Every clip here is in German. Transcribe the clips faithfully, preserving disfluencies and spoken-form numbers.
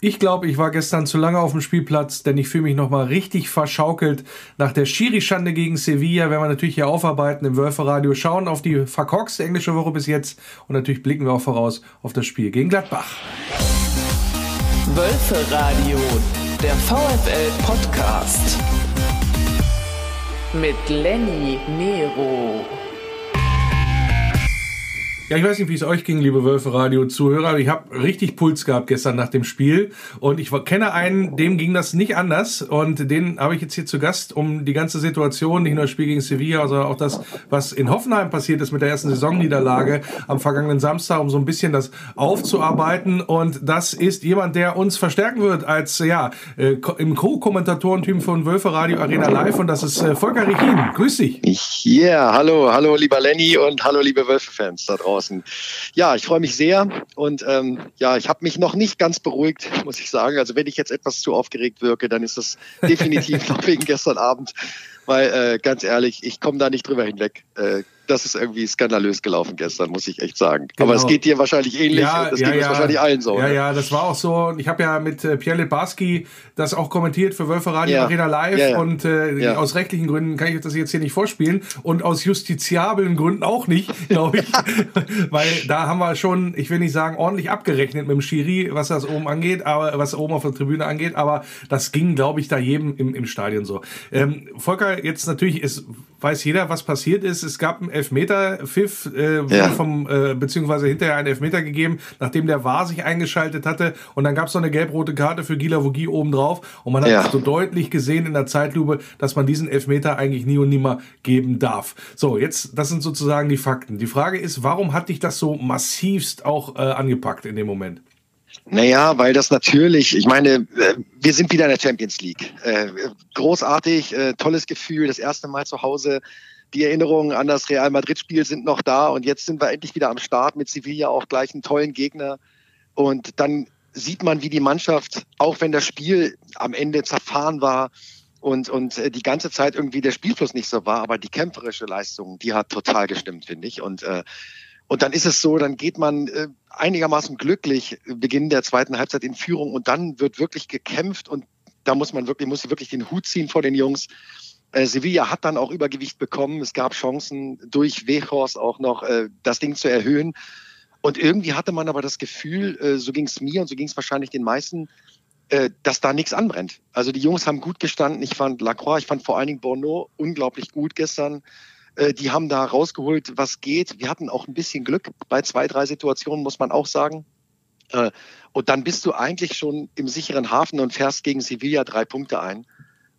Ich glaube, ich war gestern zu lange auf dem Spielplatz, denn ich fühle mich nochmal richtig verschaukelt nach der Schiri-Schande gegen Sevilla. Werden wir natürlich hier aufarbeiten im Wölferadio, schauen auf die verkorkste englische Woche bis jetzt und natürlich blicken wir auch voraus auf das Spiel gegen Gladbach. Wölferadio, der VfL-Podcast mit Lenny Nero. Ja, ich weiß nicht, wie es euch ging, liebe Wölferadio-Zuhörer, aber ich habe richtig Puls gehabt gestern nach dem Spiel und ich kenne einen, dem ging das nicht anders und den habe ich jetzt hier zu Gast, um die ganze Situation, nicht nur das Spiel gegen Sevilla, sondern auch das, was in Hoffenheim passiert ist mit der ersten Saisonniederlage am vergangenen Samstag, um so ein bisschen das aufzuarbeiten, und das ist jemand, der uns verstärken wird als, ja, im Co-Kommentatorenteam von Wölferadio Arena Live, und das ist Volker Rechin. Grüß dich. Ja, yeah, hallo, hallo lieber Lenny und hallo liebe Wölfe-Fans da draußen. Ja, ich freue mich sehr und ähm, ja, ich habe mich noch nicht ganz beruhigt, muss ich sagen. Also wenn ich jetzt etwas zu aufgeregt wirke, dann ist das definitiv noch wegen gestern Abend, weil äh, ganz ehrlich, ich komme da nicht drüber hinweg. Äh, das ist irgendwie skandalös gelaufen gestern, muss ich echt sagen. Genau. Aber es geht dir wahrscheinlich ähnlich, ja, und das ja, geht ja, uns wahrscheinlich allen so. Ja, oder? Ja, das war auch so. Ich habe ja mit äh, Pierre Leparski das auch kommentiert für Wölferadio ja. Arena Live ja, ja. und äh, ja. aus rechtlichen Gründen kann ich das jetzt hier nicht vorspielen und aus justiziablen Gründen auch nicht, glaube ich. Weil da haben wir schon, ich will nicht sagen, ordentlich abgerechnet mit dem Schiri, was das oben angeht, aber was oben auf der Tribüne angeht, aber das ging, glaube ich, da jedem im, im Stadion so. Ähm, Volker, jetzt natürlich ist, weiß jeder, was passiert ist. Es gab einen Elfmeter-Pfiff, äh, ja. vom, äh, beziehungsweise hinterher einen Elfmeter gegeben, nachdem der V A R sich eingeschaltet hatte. Und dann gab es noch eine gelb-rote Karte für Gila Vugi obendrauf. Und man hat ja. so deutlich gesehen in der Zeitlupe, dass man diesen Elfmeter eigentlich nie und nimmer geben darf. So, jetzt, das sind sozusagen die Fakten. Die Frage ist, warum hat dich das so massivst auch äh, angepackt in dem Moment? Naja, weil das natürlich, ich meine, wir sind wieder in der Champions League. Großartig, tolles Gefühl, das erste Mal zu Hause. Die Erinnerungen an das Real Madrid-Spiel sind noch da und jetzt sind wir endlich wieder am Start mit Sevilla, auch gleich einen tollen Gegner. Und dann sieht man, wie die Mannschaft, auch wenn das Spiel am Ende zerfahren war und, und die ganze Zeit irgendwie der Spielfluss nicht so war, aber die kämpferische Leistung, die hat total gestimmt, finde ich. Und äh, Und dann ist es so, dann geht man äh, einigermaßen glücklich Beginn der zweiten Halbzeit in Führung und dann wird wirklich gekämpft und da muss man wirklich, muss wirklich den Hut ziehen vor den Jungs. Äh, Sevilla hat dann auch Übergewicht bekommen. Es gab Chancen durch Weghorst auch noch, äh, das Ding zu erhöhen. Und irgendwie hatte man aber das Gefühl, äh, so ging es mir und so ging es wahrscheinlich den meisten, äh, dass da nichts anbrennt. Also die Jungs haben gut gestanden. Ich fand Lacroix, ich fand vor allen Dingen Bono unglaublich gut gestern. Die haben da rausgeholt, was geht. Wir hatten auch ein bisschen Glück bei zwei, drei Situationen, muss man auch sagen. Und dann bist du eigentlich schon im sicheren Hafen und fährst gegen Sevilla drei Punkte ein.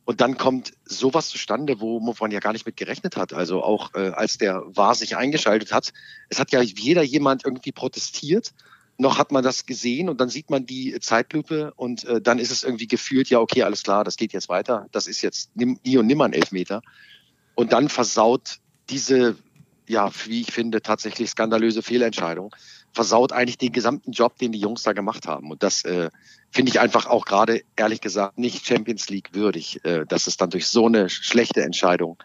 Und dann kommt sowas zustande, wo man ja gar nicht mit gerechnet hat. Also auch als der V A R sich eingeschaltet hat. Es hat ja weder jemand irgendwie protestiert, noch hat man das gesehen und dann sieht man die Zeitlupe und dann ist es irgendwie gefühlt, ja okay, alles klar, das geht jetzt weiter. Das ist jetzt nie und nimmer ein Elfmeter. Und dann versaut diese, ja, wie ich finde, tatsächlich skandalöse Fehlentscheidung, versaut eigentlich den gesamten Job, den die Jungs da gemacht haben. Und das äh, finde ich einfach auch gerade, ehrlich gesagt, nicht Champions League würdig, äh, dass es dann durch so eine schlechte Entscheidung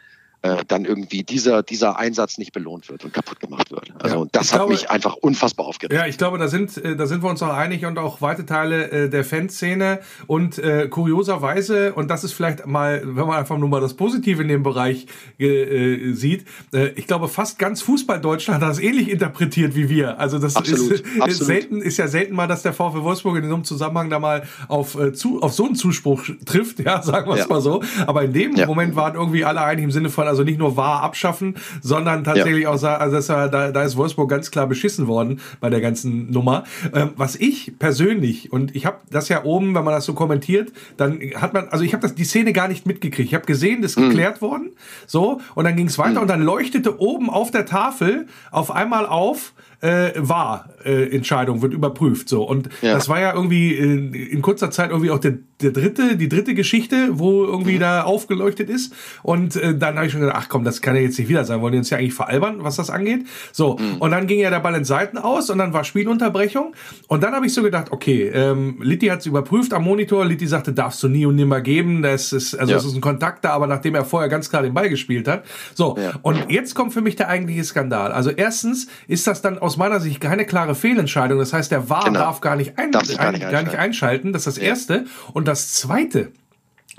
dann irgendwie dieser, dieser Einsatz nicht belohnt wird und kaputt gemacht wird. Also ja, das hat glaube, mich einfach unfassbar aufgeregt. Ja, ich glaube, da sind, da sind wir uns auch einig und auch weite Teile der Fanszene. Und äh, kurioserweise, und das ist vielleicht mal, wenn man einfach nur mal das Positive in dem Bereich äh, sieht, äh, ich glaube, fast ganz Fußball-Deutschland hat das ähnlich interpretiert wie wir. Also das absolut, ist, absolut. Ist, selten, ist ja selten mal, dass der VfL Wolfsburg in so einem Zusammenhang da mal auf, äh, zu, auf so einen Zuspruch trifft, ja, sagen wir es ja. mal so. Aber in dem ja. Moment waren irgendwie alle einig im Sinne von, also nicht nur V A R abschaffen, sondern tatsächlich ja. auch, also das, da, da ist Wolfsburg ganz klar beschissen worden bei der ganzen Nummer. Ähm, was ich persönlich, und ich habe das ja oben, wenn man das so kommentiert, dann hat man, also ich habe die Szene gar nicht mitgekriegt. Ich habe gesehen, das ist mhm. geklärt worden, so, und dann ging es weiter mhm. und dann leuchtete oben auf der Tafel auf einmal auf, äh, V A R äh, Entscheidung wird überprüft, so, und ja. das war ja irgendwie in, in kurzer Zeit irgendwie auch der, der dritte, die dritte Geschichte, wo irgendwie mhm. da aufgeleuchtet ist, und äh, dann habe ich schon gedacht, ach komm, das kann ja jetzt nicht wieder sein, wollen die uns ja eigentlich veralbern, was das angeht, so, mhm. und dann ging ja der Ball in Seiten aus und dann war Spielunterbrechung und dann habe ich so gedacht, okay, ähm, Litti hat es überprüft am Monitor, Litti sagte, darfst du nie und nimmer geben, das ist, also ja. das ist ein Kontakt da, aber nachdem er vorher ganz klar den Ball gespielt hat, so, ja. und jetzt kommt für mich der eigentliche Skandal, also erstens ist das dann aus aus meiner Sicht keine klare Fehlentscheidung. Das heißt, der V A R genau. darf gar nicht, ein, darf gar, nicht ein, gar nicht einschalten. Das ist das Erste. Und das Zweite,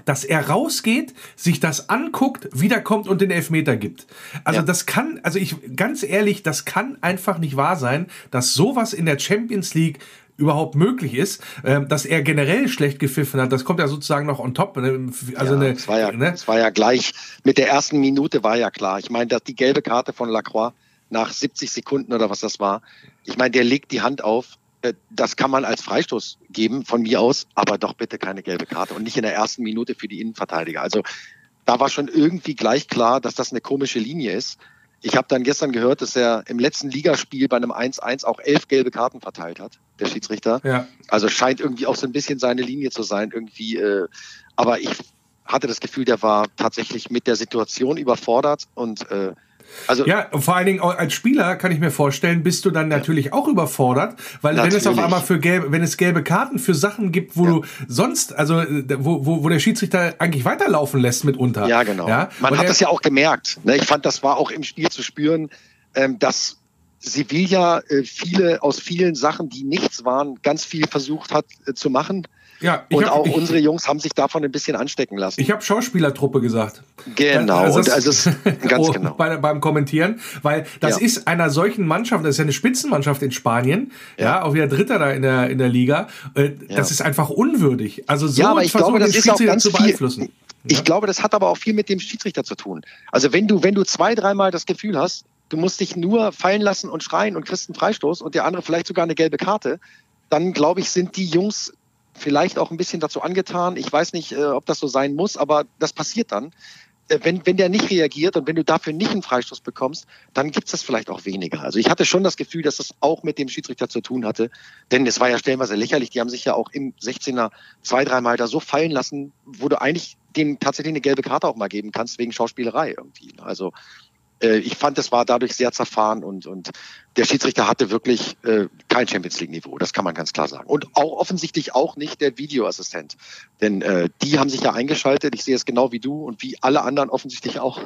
dass er rausgeht, sich das anguckt, wiederkommt und den Elfmeter gibt. Also ja. das kann, also ich ganz ehrlich, das kann einfach nicht wahr sein, dass sowas in der Champions League überhaupt möglich ist, dass er generell schlecht gepfiffen hat. Das kommt ja sozusagen noch on top. Also ja, es war, ja, ne? war ja gleich, mit der ersten Minute war ja klar. Ich meine, dass die gelbe Karte von Lacroix nach siebzig Sekunden oder was das war, ich meine, der legt die Hand auf. Das kann man als Freistoß geben, von mir aus, aber doch bitte keine gelbe Karte und nicht in der ersten Minute für die Innenverteidiger. Also da war schon irgendwie gleich klar, dass das eine komische Linie ist. Ich habe dann gestern gehört, dass er im letzten Ligaspiel bei einem eins eins auch elf gelbe Karten verteilt hat, der Schiedsrichter. Ja. Also scheint irgendwie auch so ein bisschen seine Linie zu sein. irgendwie. Äh, aber ich hatte das Gefühl, der war tatsächlich mit der Situation überfordert und äh, Also, ja, und vor allen Dingen als Spieler kann ich mir vorstellen, bist du dann natürlich ja. auch überfordert, weil natürlich. wenn es auf einmal für gelbe, wenn es gelbe Karten für Sachen gibt, wo ja. du sonst, also wo, wo, wo der Schiedsrichter eigentlich weiterlaufen lässt mitunter. Ja, genau. Ja? Man und hat das ja auch gemerkt. Ne? Ich fand, das war auch im Spiel zu spüren, ähm, dass Sevilla äh, viele aus vielen Sachen, die nichts waren, ganz viel versucht hat äh, zu machen. Ja, ich und hab, auch ich, unsere Jungs haben sich davon ein bisschen anstecken lassen. Ich habe Schauspielertruppe gesagt. Genau. Also das, und also ist ganz genau. Bei, beim Kommentieren, weil das ja. ist einer solchen Mannschaft, das ist ja eine Spitzenmannschaft in Spanien, ja, ja auch wieder Dritter da in der, in der Liga, äh, ja. das ist einfach unwürdig. Also so ja, aber ich glaube, das ist auch ganz zu beeinflussen. Viel, ich ja? glaube, das hat aber auch viel mit dem Schiedsrichter zu tun. Also wenn du, wenn du zwei, dreimal das Gefühl hast, du musst dich nur fallen lassen und schreien und kriegst einen Freistoß und der andere vielleicht sogar eine gelbe Karte, dann glaube ich, sind die Jungs vielleicht auch ein bisschen dazu angetan. Ich weiß nicht, äh, ob das so sein muss, aber das passiert dann. Äh, wenn, wenn der nicht reagiert und wenn du dafür nicht einen Freistoß bekommst, dann gibt es das vielleicht auch weniger. Also ich hatte schon das Gefühl, dass das auch mit dem Schiedsrichter zu tun hatte. Denn es war ja stellenweise lächerlich. Die haben sich ja auch im sechzehner zwei, dreimal da so fallen lassen, wo du eigentlich denen tatsächlich eine gelbe Karte auch mal geben kannst, wegen Schauspielerei irgendwie. Also äh, ich fand, das war dadurch sehr zerfahren und, und der Schiedsrichter hatte wirklich äh, kein Champions-League-Niveau, das kann man ganz klar sagen. Und auch offensichtlich auch nicht der Videoassistent, denn äh, die haben sich ja eingeschaltet, ich sehe es genau wie du und wie alle anderen offensichtlich auch.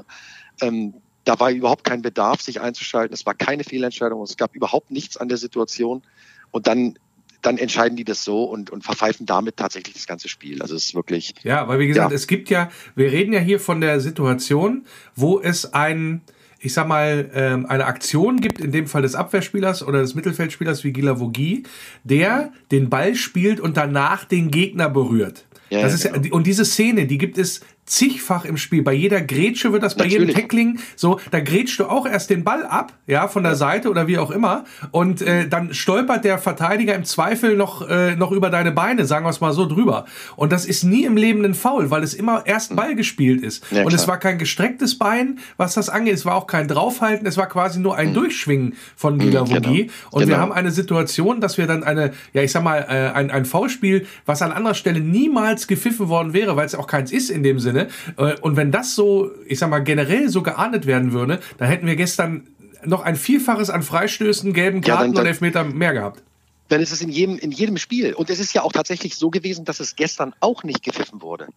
Ähm, da war überhaupt kein Bedarf, sich einzuschalten, es war keine Fehlentscheidung, es gab überhaupt nichts an der Situation und dann dann entscheiden die das so und, und verpfeifen damit tatsächlich das ganze Spiel. Also es ist wirklich... Ja, weil wie gesagt, ja. es gibt ja, wir reden ja hier von der Situation, wo es ein... ich sag mal, ähm, eine Aktion gibt, in dem Fall des Abwehrspielers oder des Mittelfeldspielers wie Gila Vugi, der den Ball spielt und danach den Gegner berührt. Ja, das ja, ist, genau. Und diese Szene, die gibt es zigfach im Spiel. Bei jeder Grätsche wird das, bei Natürlich. jedem Tackling so, da grätschst du auch erst den Ball ab, ja, von der ja. Seite oder wie auch immer. Und äh, dann stolpert der Verteidiger im Zweifel noch, äh, noch über deine Beine, sagen wir es mal so, drüber. Und das ist nie im Leben ein Foul, weil es immer erst Ball gespielt ist. Ja, und es war kein gestrecktes Bein, was das angeht. Es war auch kein Draufhalten, es war quasi nur ein mhm. Durchschwingen von Gila Vugi. Genau. Und genau. wir haben eine Situation, dass wir dann eine, ja, ich sag mal, äh, ein, ein Foulspiel, was an anderer Stelle niemals gepfiffen worden wäre, weil es auch keins ist in dem Sinne. Und wenn das so, ich sag mal, generell so geahndet werden würde, dann hätten wir gestern noch ein Vielfaches an Freistößen, gelben Karten ja, dann, dann, und Elfmeter mehr gehabt. Dann ist es in jedem, in jedem Spiel. Und es ist ja auch tatsächlich so gewesen, dass es gestern auch nicht gepfiffen wurde.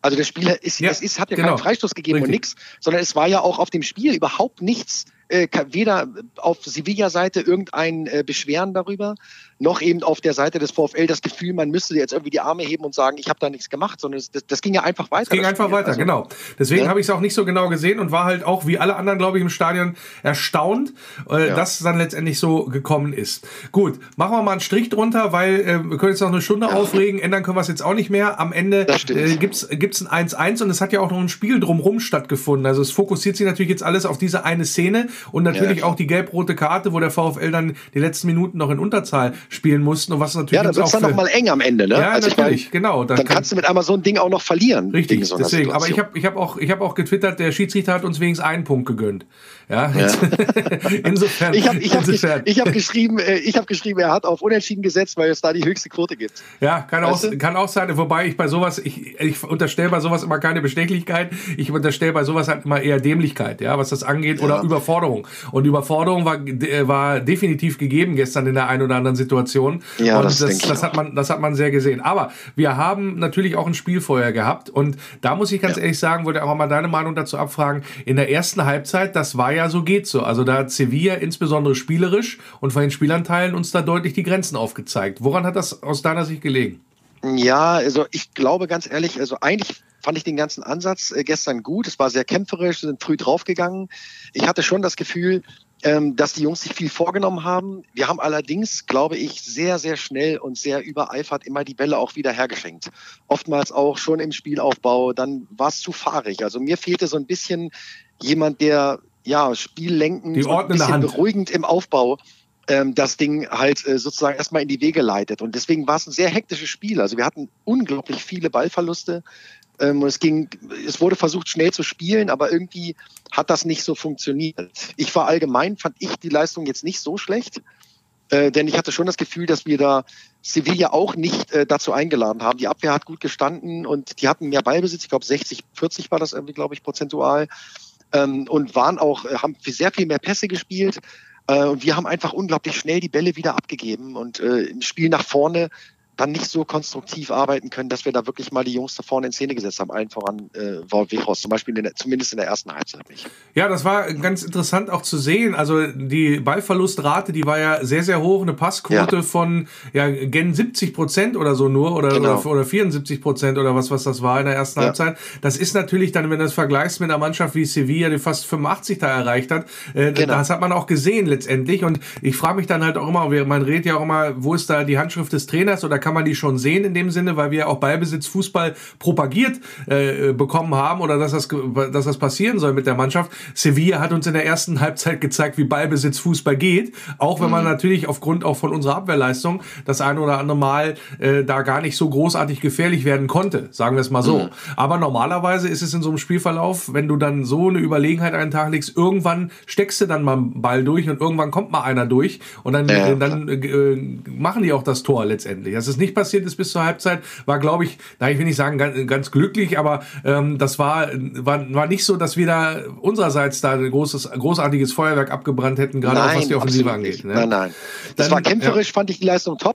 Also der Spieler ist, ja, es ist, hat ja genau. keinen Freistoß gegeben Richtig. und nichts, sondern es war ja auch auf dem Spiel überhaupt nichts, äh, weder auf Sevilla-Seite irgendein äh, Beschweren darüber, noch eben auf der Seite des VfL das Gefühl, man müsste jetzt irgendwie die Arme heben und sagen, ich habe da nichts gemacht, sondern das, das ging ja einfach weiter. Es ging einfach Spiel. weiter, also, genau. Deswegen ja. habe ich es auch nicht so genau gesehen und war halt auch, wie alle anderen, glaube ich, im Stadion erstaunt, äh, ja. dass es dann letztendlich so gekommen ist. Gut, machen wir mal einen Strich drunter, weil äh, wir können jetzt noch eine Stunde ja. aufregen, ändern können wir es jetzt auch nicht mehr. Am Ende äh, gibt's gibt's ein eins eins und es hat ja auch noch ein Spiel drumherum stattgefunden. Also es fokussiert sich natürlich jetzt alles auf diese eine Szene und natürlich ja. auch die gelb-rote Karte, wo der VfL dann die letzten Minuten noch in Unterzahl spielen mussten. Und was natürlich ja, da wird es dann nochmal eng am Ende. Ne? Ja, also natürlich, ich mein, genau. Dann, dann kann, kannst du mit einmal so ein Ding auch noch verlieren. Richtig, so deswegen. Situation. Aber ich habe ich hab auch, ich hab auch getwittert, der Schiedsrichter hat uns wenigstens einen Punkt gegönnt. Ja, ja. insofern. Ich habe ich hab, ich, ich hab geschrieben, ich hab geschrieben, er hat auf Unentschieden gesetzt, weil es da die höchste Quote gibt. Ja, kann, auch, kann auch sein. Wobei ich bei sowas, ich, ich unterstelle bei sowas immer keine Bestechlichkeit. Ich unterstelle bei sowas halt immer eher Dämlichkeit, ja, was das angeht, ja. oder Überforderung. Überforderung. Und Überforderung war, war definitiv gegeben gestern in der einen oder anderen Situation. Ja, und das, das, das, hat man, das hat man sehr gesehen. Aber wir haben natürlich auch ein Spielfeuer gehabt. Und da muss ich ganz ja. ehrlich sagen, wollte auch mal deine Meinung dazu abfragen. In der ersten Halbzeit, das war ja so geht so. Also da hat Sevilla insbesondere spielerisch und von den Spielanteilen uns da deutlich die Grenzen aufgezeigt. Woran hat das aus deiner Sicht gelegen? Ja, also ich glaube ganz ehrlich, also eigentlich fand ich den ganzen Ansatz gestern gut. Es war sehr kämpferisch, sind früh draufgegangen. Ich hatte schon das Gefühl, dass die Jungs sich viel vorgenommen haben. Wir haben allerdings, glaube ich, sehr, sehr schnell und sehr übereifert immer die Bälle auch wieder hergeschenkt. Oftmals auch schon im Spielaufbau. Dann war es zu fahrig. Also mir fehlte so ein bisschen jemand, der ja spiellenkend, die ordnende ein bisschen Hand, beruhigend im Aufbau das Ding halt sozusagen erstmal in die Wege leitet. Und deswegen war es ein sehr hektisches Spiel. Also wir hatten unglaublich viele Ballverluste. Und es ging, es wurde versucht, schnell zu spielen, aber irgendwie hat das nicht so funktioniert. Ich war allgemein, fand ich die Leistung jetzt nicht so schlecht. Äh, denn ich hatte schon das Gefühl, dass wir da Sevilla auch nicht äh, dazu eingeladen haben. Die Abwehr hat gut gestanden und die hatten mehr Ballbesitz. Ich glaube, sechzig, vierzig war das irgendwie, glaube ich, prozentual. Ähm, und waren auch, haben sehr viel mehr Pässe gespielt. Und wir haben einfach unglaublich schnell die Bälle wieder abgegeben und äh, im Spiel nach vorne dann nicht so konstruktiv arbeiten können, dass wir da wirklich mal die Jungs da vorne in Szene gesetzt haben. Allen voran äh, war Weghorst, zum Beispiel in der, zumindest in der ersten Halbzeit nicht. Ja, das war ganz interessant auch zu sehen. Also die Ballverlustrate, die war ja sehr, sehr hoch. Eine Passquote ja. von ja, gen siebzig Prozent oder so nur oder, genau. oder vierundsiebzig Prozent oder was, was das war in der ersten ja. Halbzeit. Das ist natürlich dann, wenn du das vergleichst mit einer Mannschaft wie Sevilla, die fast fünfundachtzig da erreicht hat, äh, genau. das hat man auch gesehen letztendlich. Und ich frage mich dann halt auch immer, man redet ja auch immer, wo ist da die Handschrift des Trainers oder kann Kann man die schon sehen in dem Sinne, weil wir auch Ballbesitz Fußball propagiert äh, bekommen haben oder dass das, dass das passieren soll mit der Mannschaft. Sevilla hat uns in der ersten Halbzeit gezeigt, wie Ballbesitz Fußball geht, auch wenn man mhm. natürlich aufgrund auch von unserer Abwehrleistung das ein oder andere Mal äh, da gar nicht so großartig gefährlich werden konnte, sagen wir es mal so. Mhm. Aber normalerweise ist es in so einem Spielverlauf, wenn du dann so eine Überlegenheit an den Tag legst, irgendwann steckst du dann mal einen Ball durch und irgendwann kommt mal einer durch und dann, ja, dann äh, machen die auch das Tor letztendlich. Das ist nicht passiert ist bis zur Halbzeit, war, glaube ich, na, ich will nicht sagen ganz, ganz glücklich, aber ähm, das war, war, war nicht so, dass wir da unsererseits da ein großes, großartiges Feuerwerk abgebrannt hätten, gerade auch was die Offensive angeht. Ne? Nein, nein. Das Dann, war kämpferisch, ja. fand ich die Leistung top.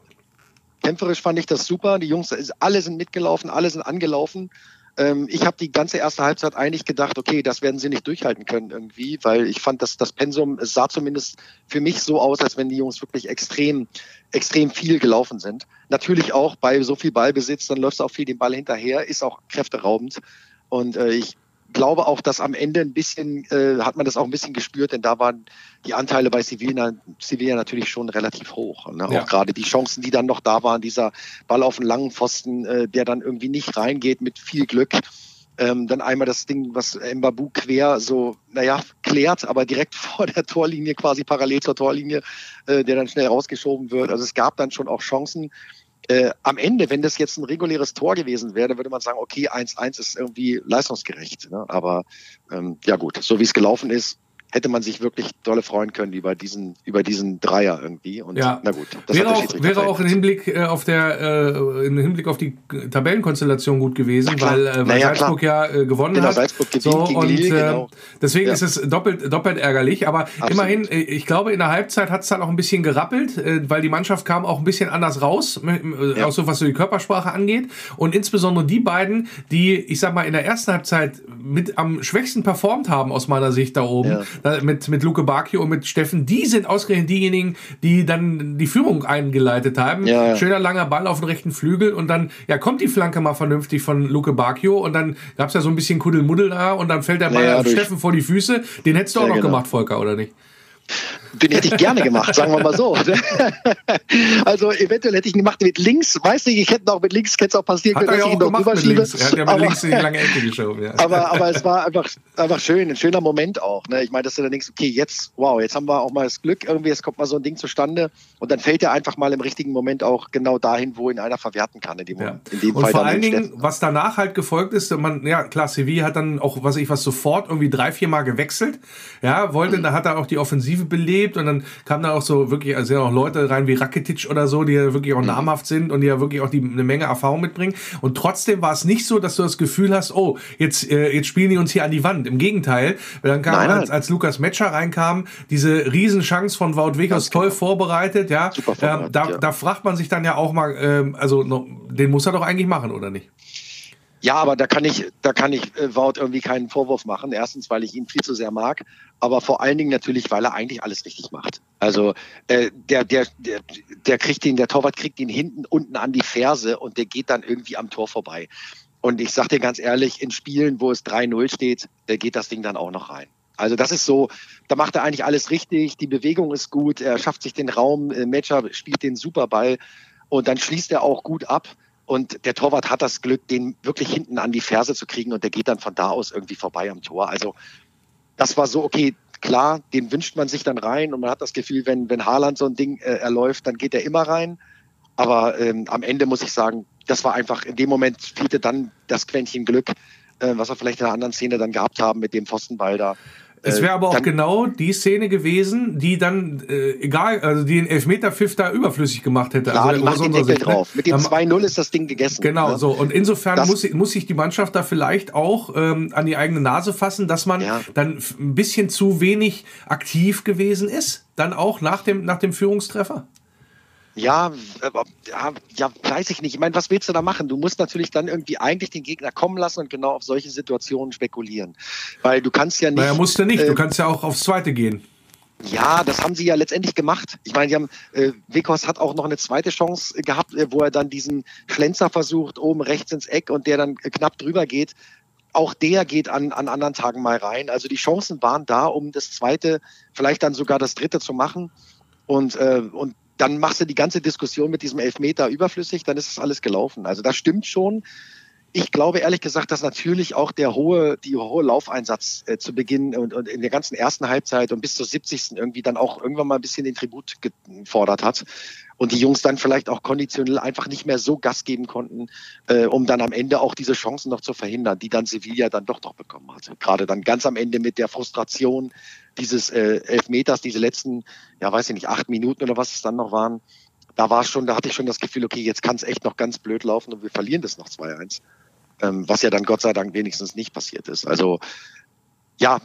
Kämpferisch fand ich das super. Die Jungs, alle sind mitgelaufen, alle sind angelaufen. Ähm, ich habe die ganze erste Halbzeit eigentlich gedacht, okay, das werden sie nicht durchhalten können irgendwie, weil ich fand, dass das Pensum, es sah zumindest für mich so aus, als wenn die Jungs wirklich extrem extrem viel gelaufen sind. Natürlich auch bei so viel Ballbesitz, dann läufst du auch viel den Ball hinterher, ist auch kräfteraubend. Und äh, ich glaube auch, dass am Ende ein bisschen, äh, hat man das auch ein bisschen gespürt, denn da waren die Anteile bei Sevilla, Sevilla natürlich schon relativ hoch. Ne? Ja. Auch gerade die Chancen, die dann noch da waren, dieser Ball auf den langen Pfosten, äh, der dann irgendwie nicht reingeht mit viel Glück. Ähm, dann einmal das Ding, was Mbabu quer so, naja, klärt, aber direkt vor der Torlinie, quasi parallel zur Torlinie, äh, der dann schnell rausgeschoben wird. Also es gab dann schon auch Chancen. Äh, am Ende, wenn das jetzt ein reguläres Tor gewesen wäre, dann würde man sagen, okay, eins eins ist irgendwie leistungsgerecht. Ne? Aber ähm, ja gut, so wie es gelaufen ist, hätte man sich wirklich dolle freuen können über diesen über diesen Dreier irgendwie und ja. na gut, das wäre auch wäre auch im Hinblick auf der äh, im Hinblick auf die Tabellenkonstellation gut gewesen, weil, äh, weil naja, Salzburg klar. ja äh, gewonnen genau, hat. Salzburg so, gegen und Lille, genau. äh, deswegen ja. ist es doppelt doppelt ärgerlich, aber absolut. Immerhin, ich glaube, in der Halbzeit hat es dann auch ein bisschen gerappelt, äh, weil die Mannschaft kam auch ein bisschen anders raus, äh, ja. auch so was so die Körpersprache angeht und insbesondere die beiden, die ich sag mal in der ersten Halbzeit mit am schwächsten performt haben aus meiner Sicht da oben. Ja. Mit, mit Luke Bakio und mit Steffen, die sind ausgerechnet diejenigen, die dann die Führung eingeleitet haben. Ja, ja. Schöner langer Ball auf den rechten Flügel und dann ja kommt die Flanke mal vernünftig von Luke Bakio und dann gab es ja so ein bisschen Kuddelmuddel da und dann fällt der Ball ja, auf Steffen vor die Füße. Den hättest du ja, auch noch genau. gemacht, Volker, oder nicht? Den hätte ich gerne gemacht, sagen wir mal so. Also eventuell hätte ich ihn gemacht mit links. Weiß nicht, ich hätte auch mit links, hätte es auch passieren können, dass ich ihn noch rüberschiebe. Er hat ja mit links in die lange Ecke geschoben. Ja. Aber, aber es war einfach, einfach schön, ein schöner Moment auch. Ne? Ich meine, dass du dann denkst, okay, jetzt, wow, jetzt haben wir auch mal das Glück, irgendwie, jetzt kommt mal so ein Ding zustande und dann fällt er einfach mal im richtigen Moment auch genau dahin, wo ihn einer verwerten kann. In dem, ja. in dem und Fall vor allen Dingen, Steffen. Was danach halt gefolgt ist, man, ja klar, Sevilla hat dann auch, was ich was sofort irgendwie drei, vier Mal gewechselt. Ja, wollte, mhm. da hat er auch die Offensive Offensive belebt und dann kamen da auch so wirklich, also sind auch Leute rein wie Rakitic oder so, die ja wirklich auch namhaft sind und die ja wirklich auch die, eine Menge Erfahrung mitbringen. Und trotzdem war es nicht so, dass du das Gefühl hast, oh, jetzt, äh, jetzt spielen die uns hier an die Wand. Im Gegenteil, dann kam, nein, nein. Als, als Lukas Metzscher reinkam, diese Riesenchance von Wout Weghorst, toll vorbereitet, ja. Super vorbereitet, ähm, da, ja. Da fragt man sich dann ja auch mal, ähm, also noch, den muss er doch eigentlich machen, oder nicht? Ja, aber da kann ich, da kann ich äh, Wout irgendwie keinen Vorwurf machen. Erstens, weil ich ihn viel zu sehr mag, aber vor allen Dingen natürlich, weil er eigentlich alles richtig macht. Also äh, der, der, der, der kriegt ihn, der Torwart kriegt ihn hinten unten an die Ferse und der geht dann irgendwie am Tor vorbei. Und ich sag dir ganz ehrlich, in Spielen, wo es drei null steht, äh, geht das Ding dann auch noch rein. Also das ist so, da macht er eigentlich alles richtig, die Bewegung ist gut, er schafft sich den Raum, äh, Matcher spielt den Superball und dann schließt er auch gut ab. Und der Torwart hat das Glück, den wirklich hinten an die Ferse zu kriegen und der geht dann von da aus irgendwie vorbei am Tor. Also das war so, okay, klar, den wünscht man sich dann rein und man hat das Gefühl, wenn, wenn Haaland so ein Ding äh, erläuft, dann geht er immer rein. Aber ähm, am Ende muss ich sagen, das war einfach, in dem Moment fehlte dann das Quäntchen Glück, äh, was wir vielleicht in einer anderen Szene dann gehabt haben mit dem Pfostenball da. Es wäre aber auch dann, genau die Szene gewesen, die dann, äh, egal, also die den Elfmeterpfiff da überflüssig gemacht hätte. Klar, also die macht den Deckel drauf. Mit dem zwei null ist das Ding gegessen. Genau, ne? So. Und insofern das, muss, muss sich die Mannschaft da vielleicht auch ähm, an die eigene Nase fassen, dass man ja. dann ein bisschen zu wenig aktiv gewesen ist, dann auch nach dem, nach dem Führungstreffer. Ja, ja, ja, weiß ich nicht. Ich meine, was willst du da machen? Du musst natürlich dann irgendwie eigentlich den Gegner kommen lassen und genau auf solche Situationen spekulieren. Weil du kannst ja nicht... Naja, musst du nicht. Äh, du kannst ja auch aufs Zweite gehen. Ja, das haben sie ja letztendlich gemacht. Ich meine, die haben, äh, Weghorst hat auch noch eine zweite Chance gehabt, äh, wo er dann diesen Schlenzer versucht, oben rechts ins Eck und der dann äh, knapp drüber geht. Auch der geht an, an anderen Tagen mal rein. Also die Chancen waren da, um das Zweite, vielleicht dann sogar das Dritte zu machen. Und, äh, und dann machst du die ganze Diskussion mit diesem Elfmeter überflüssig, dann ist das alles gelaufen. Also das stimmt schon. Ich glaube ehrlich gesagt, dass natürlich auch der hohe, die hohe Laufeinsatz äh, zu Beginn und, und in der ganzen ersten Halbzeit und bis zur siebzigsten irgendwie dann auch irgendwann mal ein bisschen den Tribut gefordert hat. Und die Jungs dann vielleicht auch konditionell einfach nicht mehr so Gas geben konnten, äh, um dann am Ende auch diese Chancen noch zu verhindern, die dann Sevilla dann doch noch bekommen hat. Gerade dann ganz am Ende mit der Frustration dieses äh, Elfmeters, diese letzten, ja weiß ich nicht, acht Minuten oder was es dann noch waren. Da war schon, da hatte ich schon das Gefühl, okay, jetzt kann es echt noch ganz blöd laufen und wir verlieren das noch zwei eins. Ähm, was ja dann Gott sei Dank wenigstens nicht passiert ist. Also ja,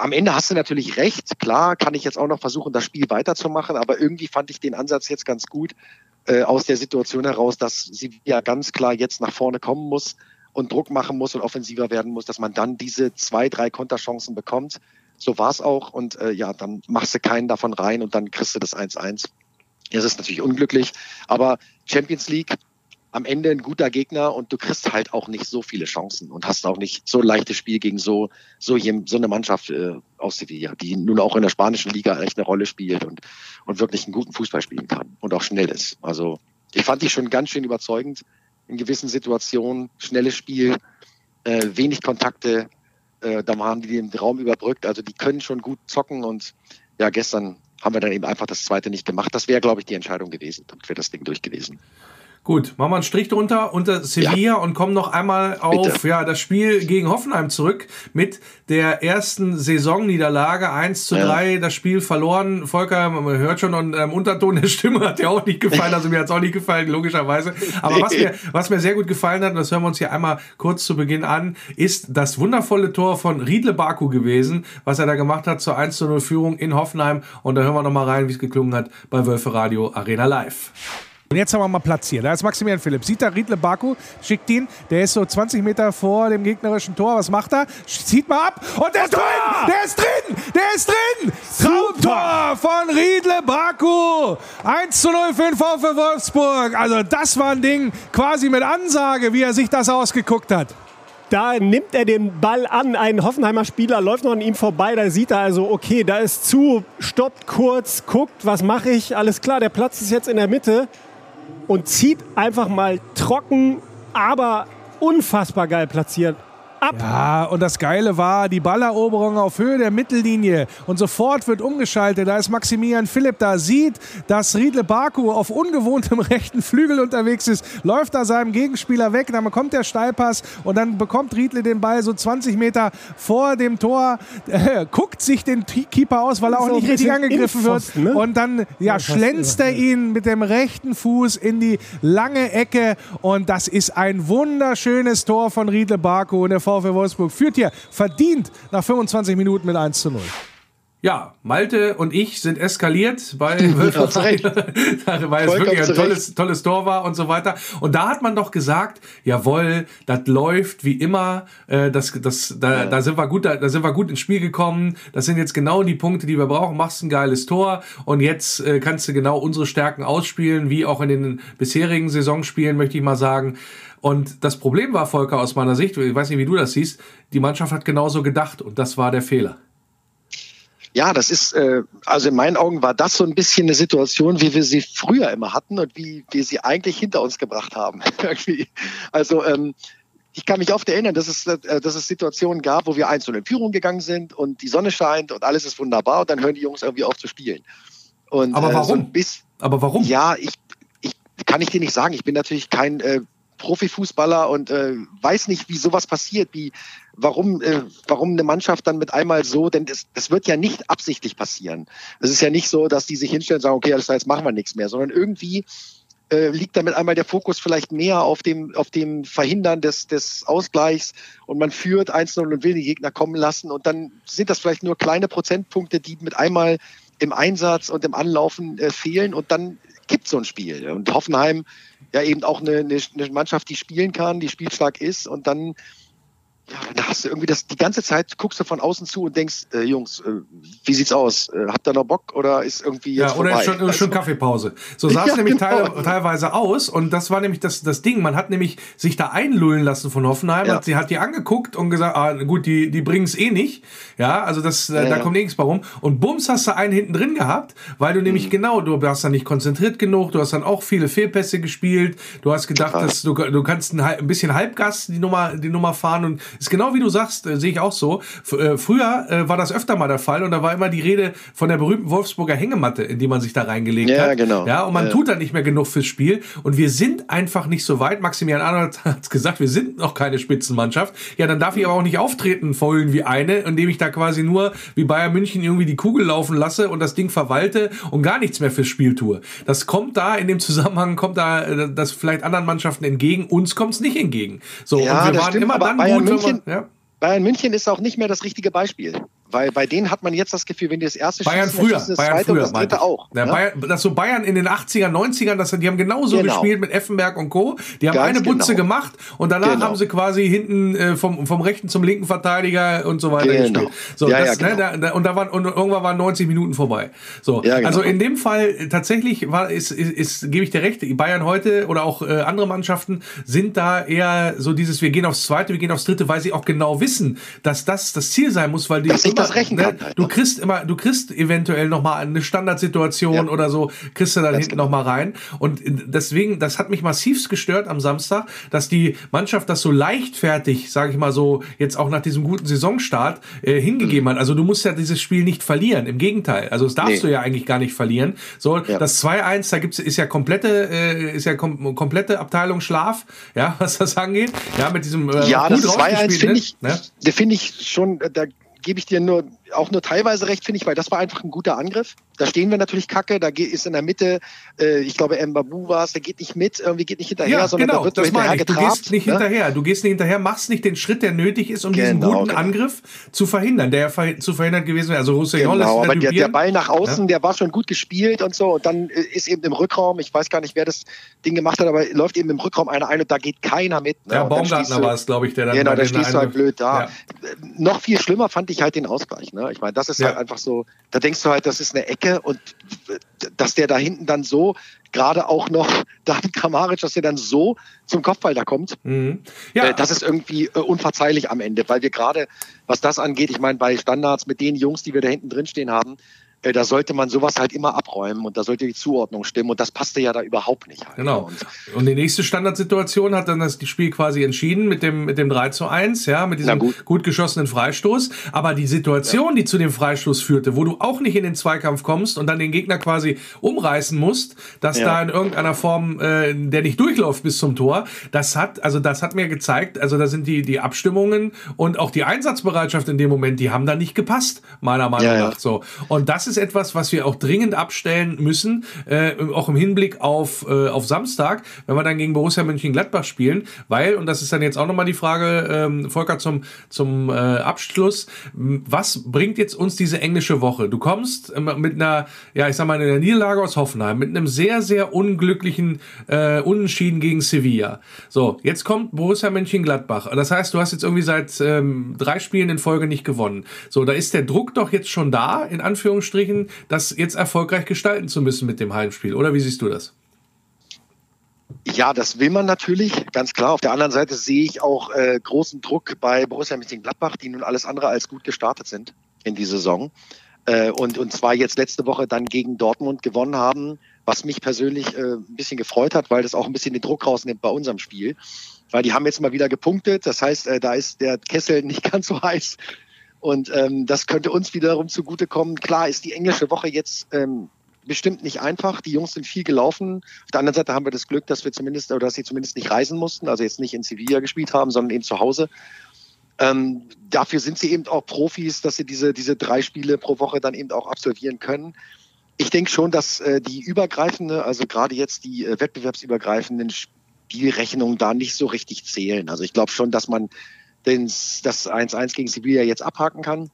am Ende hast du natürlich recht. Klar, kann ich jetzt auch noch versuchen, das Spiel weiterzumachen. Aber irgendwie fand ich den Ansatz jetzt ganz gut äh, aus der Situation heraus, dass sie ja ganz klar jetzt nach vorne kommen muss und Druck machen muss und offensiver werden muss, dass man dann diese zwei, drei Konterchancen bekommt. So war es auch. Und äh, ja, dann machst du keinen davon rein und dann kriegst du das eins eins. Das ist natürlich unglücklich. Aber Champions League, am Ende ein guter Gegner und du kriegst halt auch nicht so viele Chancen und hast auch nicht so ein leichtes Spiel gegen so, so, so eine Mannschaft äh, aus Sevilla, die nun auch in der spanischen Liga echt eine Rolle spielt und, und wirklich einen guten Fußball spielen kann und auch schnell ist. Also ich fand die schon ganz schön überzeugend in gewissen Situationen. Schnelles Spiel, äh, wenig Kontakte, äh, da haben die den Raum überbrückt. Also die können schon gut zocken und ja, gestern haben wir dann eben einfach das Zweite nicht gemacht. Das wäre, glaube ich, die Entscheidung gewesen. Damit wäre das Ding durch gewesen. Gut, machen wir einen Strich drunter unter Sevilla ja. und kommen noch einmal auf Bitte. ja das Spiel gegen Hoffenheim zurück mit der ersten Saisonniederlage eins zu drei, ja. das Spiel verloren. Volker, man hört schon und im Unterton der Stimme hat ja auch nicht gefallen, also mir hat es auch nicht gefallen, logischerweise. Aber was mir, was mir sehr gut gefallen hat, und das hören wir uns hier einmal kurz zu Beginn an, ist das wundervolle Tor von Ridle Baku gewesen, was er da gemacht hat zur eins zu null Führung in Hoffenheim. Und da hören wir nochmal rein, wie es geklungen hat bei Wölferadio Arena Live. Und jetzt haben wir mal Platz hier. Da ist Maximilian Philipp. Sieht da Ridle Baku, schickt ihn. Der ist so zwanzig Meter vor dem gegnerischen Tor. Was macht er? Zieht mal ab. Und der ist drin! Der ist drin! Der ist drin! Traumtor von Ridle Baku. eins zu null für den VfL Wolfsburg. Also das war ein Ding quasi mit Ansage, wie er sich das ausgeguckt hat. Da nimmt er den Ball an, ein Hoffenheimer Spieler läuft noch an ihm vorbei, da sieht er also, okay, da ist zu, stoppt kurz, guckt, was mache ich, alles klar, der Platz ist jetzt in der Mitte und zieht einfach mal trocken, aber unfassbar geil platziert. ab. Ja, und das Geile war, die Balleroberung auf Höhe der Mittellinie. Und sofort wird umgeschaltet. Da ist Maximilian Philipp da, sieht, dass Ridle Baku auf ungewohntem rechten Flügel unterwegs ist. Läuft da seinem Gegenspieler weg. Dann bekommt der Steilpass und dann bekommt Ridle den Ball so zwanzig Meter vor dem Tor. Äh, guckt sich den Keeper aus, weil er auch nicht richtig angegriffen wird. Ne? Und dann ja, ja, schlänzt er ihn mit dem rechten Fuß in die lange Ecke. Und das ist ein wunderschönes Tor von Ridle Baku. Und der VfL Wolfsburg führt hier verdient nach fünfundzwanzig Minuten mit eins zu null. Ja, Malte und ich sind eskaliert bei Wölferadio, weil es wirklich ein tolles, tolles Tor war und so weiter. Und da hat man doch gesagt, jawohl, das läuft wie immer, das, das, da, ja. da, sind wir gut, da, da sind wir gut ins Spiel gekommen, das sind jetzt genau die Punkte, die wir brauchen, machst ein geiles Tor und jetzt äh, kannst du genau unsere Stärken ausspielen, wie auch in den bisherigen Saisonspielen, möchte ich mal sagen. Und das Problem war, Volker, aus meiner Sicht, ich weiß nicht, wie du das siehst, die Mannschaft hat genauso gedacht und das war der Fehler. Ja, das ist, äh, also in meinen Augen war das so ein bisschen eine Situation, wie wir sie früher immer hatten und wie wir sie eigentlich hinter uns gebracht haben. Also ähm, ich kann mich oft erinnern, dass es, äh, dass es Situationen gab, wo wir einzeln in Führung gegangen sind und die Sonne scheint und alles ist wunderbar und dann hören die Jungs irgendwie auf zu spielen. Und, aber warum? Äh, so ein bisschen, Aber warum? Ja, ich, ich kann ich dir nicht sagen. Ich bin natürlich kein äh, Profifußballer und äh, weiß nicht, wie sowas passiert, wie warum äh, warum eine Mannschaft dann mit einmal so, denn das, das wird ja nicht absichtlich passieren. Es ist ja nicht so, dass die sich hinstellen und sagen, okay, alles klar, jetzt machen wir nichts mehr, sondern irgendwie äh, liegt damit einmal der Fokus vielleicht mehr auf dem auf dem Verhindern des, des Ausgleichs und man führt eins zu null und will die Gegner kommen lassen und dann sind das vielleicht nur kleine Prozentpunkte, die mit einmal im Einsatz und im Anlaufen äh, fehlen und dann gibt es so ein Spiel. Und Hoffenheim ja eben auch eine, eine Mannschaft, die spielen kann, die spielstark ist und dann ja, da hast du irgendwie das, die ganze Zeit guckst du von außen zu und denkst, äh, Jungs, äh, wie sieht's aus? Äh, habt ihr noch Bock oder ist irgendwie jetzt ja, oder vorbei? Ist schon, also, schon Kaffeepause. So sah es ja, nämlich genau. teil, teilweise aus und das war nämlich das, das Ding. Man hat nämlich sich da einlullen lassen von Hoffenheim, ja. hat, sie hat die angeguckt und gesagt, ah, gut, die, die bringen's eh nicht. Ja, also das, ja, da ja. kommt nichts bei rum. Und bums hast du einen hinten drin gehabt, weil du mhm. nämlich genau, du warst dann nicht konzentriert genug, du hast dann auch viele Fehlpässe gespielt, du hast gedacht, ja. dass du, du kannst ein, ein bisschen Halbgas die Nummer, die Nummer fahren und ist genau wie du sagst, äh, sehe ich auch so. F- äh, früher äh, war das öfter mal der Fall und da war immer die Rede von der berühmten Wolfsburger Hängematte, in die man sich da reingelegt ja, hat. Genau. Ja, und man ja. tut dann nicht mehr genug fürs Spiel und wir sind einfach nicht so weit. Maximilian Arnold hat es gesagt, wir sind noch keine Spitzenmannschaft. Ja, dann darf ich aber auch nicht auftreten, faulen wie eine, indem ich da quasi nur wie Bayern München irgendwie die Kugel laufen lasse und das Ding verwalte und gar nichts mehr fürs Spiel tue. Das kommt da, in dem Zusammenhang kommt da äh, das vielleicht anderen Mannschaften entgegen, uns kommt es nicht entgegen. So, ja, und wir waren stimmt, immer dann gut. München, ja. Bayern München ist auch nicht mehr das richtige Beispiel, weil bei denen hat man jetzt das Gefühl, wenn die das erste Bayern schießen, früher, das Bayern zweite früher, und das dritte auch. Ja, ne? Bayern, das so Bayern in den achtzigern, neunzigern, das, die haben genauso genau. gespielt mit Effenberg und Co. Die haben Ganz eine Butze genau. gemacht und danach genau. haben sie quasi hinten äh, vom, vom rechten zum linken Verteidiger und so weiter genau. gespielt. So, ja, das, ja, genau. ne, da, und, da waren, und irgendwann waren neunzig Minuten vorbei. So, ja, genau. Also in dem Fall tatsächlich war, ist, ist, ist, gebe ich dir recht, Bayern heute oder auch äh, andere Mannschaften sind da eher so dieses, wir gehen aufs zweite, wir gehen aufs dritte, weil sie auch genau wissen, dass das das Ziel sein muss, weil die das das rechnen kann, ne? Du kriegst immer, du kriegst eventuell nochmal eine Standardsituation ja. oder so, kriegst du dann Ganz hinten genau. nochmal rein. Und deswegen, das hat mich massivst gestört am Samstag, dass die Mannschaft das so leichtfertig, sage ich mal so, jetzt auch nach diesem guten Saisonstart äh, hingegeben mhm. hat. Also du musst ja dieses Spiel nicht verlieren, im Gegenteil. Also das darfst nee. du ja eigentlich gar nicht verlieren. So, ja. das zwei eins, da gibt's, ist ja komplette, äh, ist ja kom- komplette Abteilung Schlaf, ja, was das angeht. Ja, mit diesem äh, ja, das zwei eins finde ich, ne? finde ich schon, da gebe ich dir nur auch nur teilweise recht, finde ich, weil das war einfach ein guter Angriff. Da stehen wir natürlich kacke, da ist in der Mitte, äh, ich glaube, Mbabu war es, der geht nicht mit, irgendwie geht nicht hinterher, ja, sondern genau, da wird das hinterher getrabt. Du gehst nicht ne? hinterher, du gehst nicht hinterher, machst nicht den Schritt, der nötig ist, um genau, diesen guten genau. Angriff zu verhindern, der verhi- zu verhindern gewesen wäre. Also Roussillon genau, lässt aber der, der Ball nach außen, ja? der war schon gut gespielt und so und dann ist eben im Rückraum, ich weiß gar nicht, wer das Ding gemacht hat, aber läuft eben im Rückraum einer ein und da geht keiner mit. Ne? Ja, und Baumgartner war es, glaube ich, der dann genau, da stehst du halt blöd da. Ja. Noch viel schlimmer fand ich halt den Ausgleich. Ich meine, das ist ja. halt einfach so, da denkst du halt, das ist eine Ecke und dass der da hinten dann so, gerade auch noch dann Kramaric, dass der dann so zum Kopfball da kommt, mhm. ja. das ist irgendwie unverzeihlich am Ende, weil wir gerade, was das angeht, ich meine, bei Standards mit den Jungs, die wir da hinten drin stehen haben, da sollte man sowas halt immer abräumen und da sollte die Zuordnung stimmen und das passte ja da überhaupt nicht. Halt. Genau. Und die nächste Standardsituation hat dann das Spiel quasi entschieden mit dem, mit dem drei zu eins, ja, mit diesem gut. gut geschossenen Freistoß. Aber die Situation, ja. die zu dem Freistoß führte, wo du auch nicht in den Zweikampf kommst und dann den Gegner quasi umreißen musst, dass ja. da in irgendeiner Form äh, der nicht durchläuft bis zum Tor, das hat, also das hat mir gezeigt, also da sind die, die Abstimmungen und auch die Einsatzbereitschaft in dem Moment, die haben da nicht gepasst, meiner Meinung ja, nach. Ja. So. Und das ist etwas, was wir auch dringend abstellen müssen, äh, auch im Hinblick auf, äh, auf Samstag, wenn wir dann gegen Borussia Mönchengladbach spielen, weil, und das ist dann jetzt auch nochmal die Frage, ähm, Volker, zum, zum äh, Abschluss, was bringt jetzt uns diese englische Woche? Du kommst äh, mit einer, ja, ich sag mal, einer Niederlage aus Hoffenheim, mit einem sehr, sehr unglücklichen äh, Unentschieden gegen Sevilla. So, jetzt kommt Borussia Mönchengladbach. Das heißt, du hast jetzt irgendwie seit ähm, drei Spielen in Folge nicht gewonnen. So, da ist der Druck doch jetzt schon da, in Anführungsstrichen, das jetzt erfolgreich gestalten zu müssen mit dem Heimspiel, oder wie siehst du das? Ja, das will man natürlich, ganz klar. Auf der anderen Seite sehe ich auch äh, großen Druck bei Borussia Mönchengladbach, die nun alles andere als gut gestartet sind in die Saison äh, und, und zwar jetzt letzte Woche dann gegen Dortmund gewonnen haben, was mich persönlich äh, ein bisschen gefreut hat, weil das auch ein bisschen den Druck rausnimmt bei unserem Spiel, weil die haben jetzt mal wieder gepunktet, das heißt, äh, da ist der Kessel nicht ganz so heiß. Und ähm, das könnte uns wiederum zugutekommen. Klar ist die englische Woche jetzt ähm, bestimmt nicht einfach. Die Jungs sind viel gelaufen. Auf der anderen Seite haben wir das Glück, dass wir zumindest oder dass sie zumindest nicht reisen mussten, also jetzt nicht in Sevilla gespielt haben, sondern eben zu Hause. Ähm, dafür sind sie eben auch Profis, dass sie diese, diese drei Spiele pro Woche dann eben auch absolvieren können. Ich denke schon, dass äh, die übergreifende, also gerade jetzt die äh, wettbewerbsübergreifenden Spielrechnungen da nicht so richtig zählen. Also ich glaube schon, dass man das eins eins gegen Sevilla jetzt abhaken kann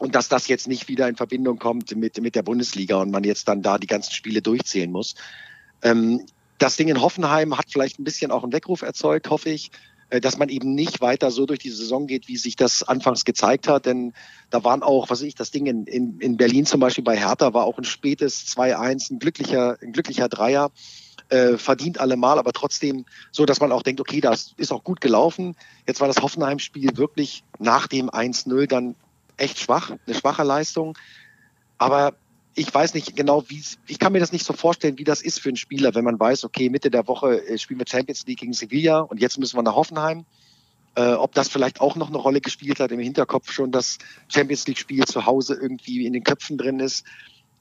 und dass das jetzt nicht wieder in Verbindung kommt mit, mit der Bundesliga und man jetzt dann da die ganzen Spiele durchzählen muss. Ähm, das Ding in Hoffenheim hat vielleicht ein bisschen auch einen Weckruf erzeugt, hoffe ich, äh, dass man eben nicht weiter so durch die Saison geht, wie sich das anfangs gezeigt hat, denn da waren auch, was weiß ich, das Ding in, in, in Berlin zum Beispiel bei Hertha war auch ein spätes zwei eins, ein glücklicher, ein glücklicher Dreier, Äh, verdient allemal, aber trotzdem so, dass man auch denkt, okay, das ist auch gut gelaufen. Jetzt war das Hoffenheim-Spiel wirklich nach dem eins null dann echt schwach, eine schwache Leistung. Aber ich weiß nicht genau, wie ich kann mir das nicht so vorstellen, wie das ist für einen Spieler, wenn man weiß, okay, Mitte der Woche äh, spielen wir Champions League gegen Sevilla und jetzt müssen wir nach Hoffenheim. Äh, ob das vielleicht auch noch eine Rolle gespielt hat im Hinterkopf schon, das Champions League-Spiel zu Hause irgendwie in den Köpfen drin ist.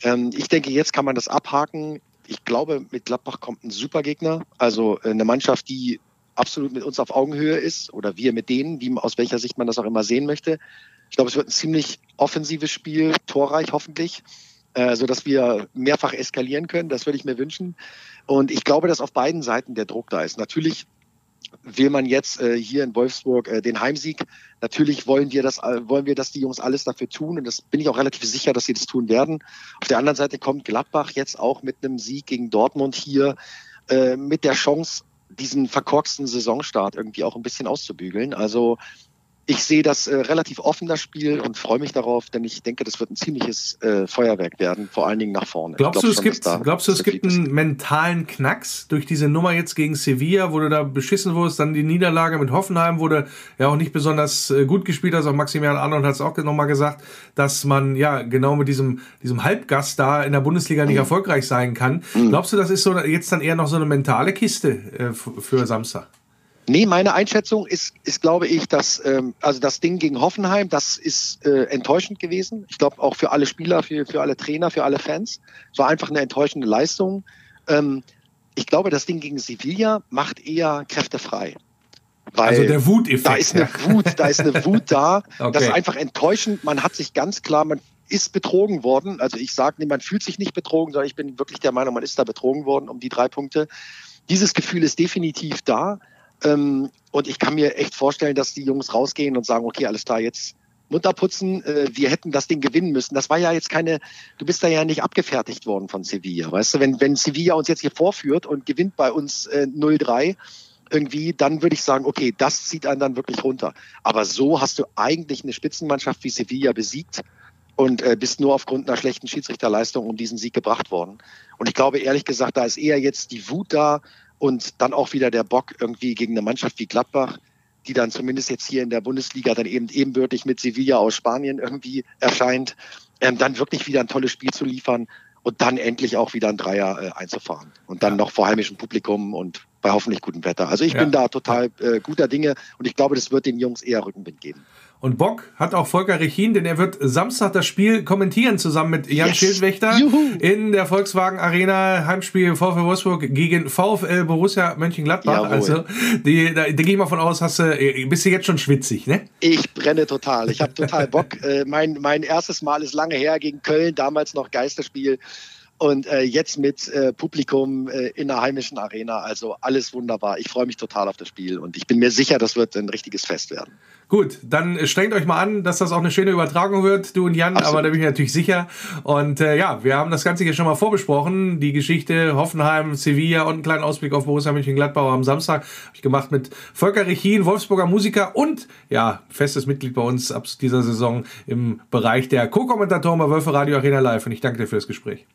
Ähm, ich denke, jetzt kann man das abhaken. Ich glaube, mit Gladbach kommt ein super Gegner, also eine Mannschaft, die absolut mit uns auf Augenhöhe ist oder wir mit denen, wie, aus welcher Sicht man das auch immer sehen möchte. Ich glaube, es wird ein ziemlich offensives Spiel, torreich hoffentlich, äh, sodass wir mehrfach eskalieren können, das würde ich mir wünschen. Und ich glaube, dass auf beiden Seiten der Druck da ist. Natürlich will man jetzt äh, hier in Wolfsburg äh, den Heimsieg. Natürlich wollen wir, das, äh, wollen wir, dass die Jungs alles dafür tun. Und das bin ich auch relativ sicher, dass sie das tun werden. Auf der anderen Seite kommt Gladbach jetzt auch mit einem Sieg gegen Dortmund hier äh, mit der Chance, diesen verkorksten Saisonstart irgendwie auch ein bisschen auszubügeln. Also ich sehe das äh, relativ offen, das Spiel, und freue mich darauf, denn ich denke, das wird ein ziemliches äh, Feuerwerk werden, vor allen Dingen nach vorne. Glaubst glaub du, schon, es gibt, da, glaubst du, es gibt einen mentalen Knacks durch diese Nummer jetzt gegen Sevilla, wo du da beschissen wurdest, dann die Niederlage mit Hoffenheim wurde ja auch nicht besonders äh, gut gespielt, also auch Maximilian Arnold hat es auch nochmal gesagt, dass man ja genau mit diesem, diesem Halbgast da in der Bundesliga mhm. nicht erfolgreich sein kann. Mhm. Glaubst du, das ist so jetzt dann eher noch so eine mentale Kiste äh, für Samstag? Nee, meine Einschätzung ist, ist glaube ich, dass ähm, also das Ding gegen Hoffenheim, das ist äh, enttäuschend gewesen. Ich glaube auch für alle Spieler, für, für alle Trainer, für alle Fans. Es war einfach eine enttäuschende Leistung. Ähm, ich glaube, das Ding gegen Sevilla macht eher Kräfte frei. Weil also der Wuteffekt. Da ist eine ja. Wut, da ist eine Wut da. Okay. Das ist einfach enttäuschend. Man hat sich ganz klar, man ist betrogen worden. Also ich sage nicht, man fühlt sich nicht betrogen, sondern ich bin wirklich der Meinung, man ist da betrogen worden um die drei Punkte. Dieses Gefühl ist definitiv da. Ähm, und ich kann mir echt vorstellen, dass die Jungs rausgehen und sagen, okay, alles klar, jetzt munter putzen, äh, wir hätten das Ding gewinnen müssen. Das war ja jetzt keine, du bist da ja nicht abgefertigt worden von Sevilla, weißt du, wenn, wenn Sevilla uns jetzt hier vorführt und gewinnt bei uns äh, null drei irgendwie, dann würde ich sagen, okay, das zieht einen dann wirklich runter. Aber so hast du eigentlich eine Spitzenmannschaft wie Sevilla besiegt und äh, bist nur aufgrund einer schlechten Schiedsrichterleistung um diesen Sieg gebracht worden. Und ich glaube, ehrlich gesagt, da ist eher jetzt die Wut da, und dann auch wieder der Bock irgendwie gegen eine Mannschaft wie Gladbach, die dann zumindest jetzt hier in der Bundesliga dann eben ebenbürtig mit Sevilla aus Spanien irgendwie erscheint, ähm, dann wirklich wieder ein tolles Spiel zu liefern und dann endlich auch wieder ein Dreier äh, einzufahren. Und dann ja. noch vor heimischem Publikum und bei hoffentlich gutem Wetter. Also ich ja. bin da total äh, guter Dinge und ich glaube, das wird den Jungs eher Rückenwind geben. Und Bock hat auch Volker Rechin, denn er wird Samstag das Spiel kommentieren, zusammen mit Jan yes. Schildwächter Juhu. in der Volkswagen Arena, Heimspiel VfL Wolfsburg gegen VfL Borussia Mönchengladbach. Jawohl. Also, die, da, da gehe ich mal von aus, hast du, bist du jetzt schon schwitzig, ne? Ich brenne total, ich habe total Bock. äh, mein, mein erstes Mal ist lange her gegen Köln, damals noch Geisterspiel. Und äh, jetzt mit äh, Publikum äh, in der heimischen Arena, also alles wunderbar. Ich freue mich total auf das Spiel und ich bin mir sicher, das wird ein richtiges Fest werden. Gut, dann strengt euch mal an, dass das auch eine schöne Übertragung wird, du und Jan, Absolut. aber da bin ich natürlich sicher. Und äh, ja, wir haben das Ganze hier schon mal vorbesprochen, die Geschichte Hoffenheim, Sevilla und einen kleinen Ausblick auf Borussia Mönchengladbach am Samstag. Habe ich gemacht mit Volker Rechin, Wolfsburger Musiker und ja, festes Mitglied bei uns ab dieser Saison im Bereich der Co-Kommentatoren bei Wölferadio Arena Live. Und ich danke dir für das Gespräch.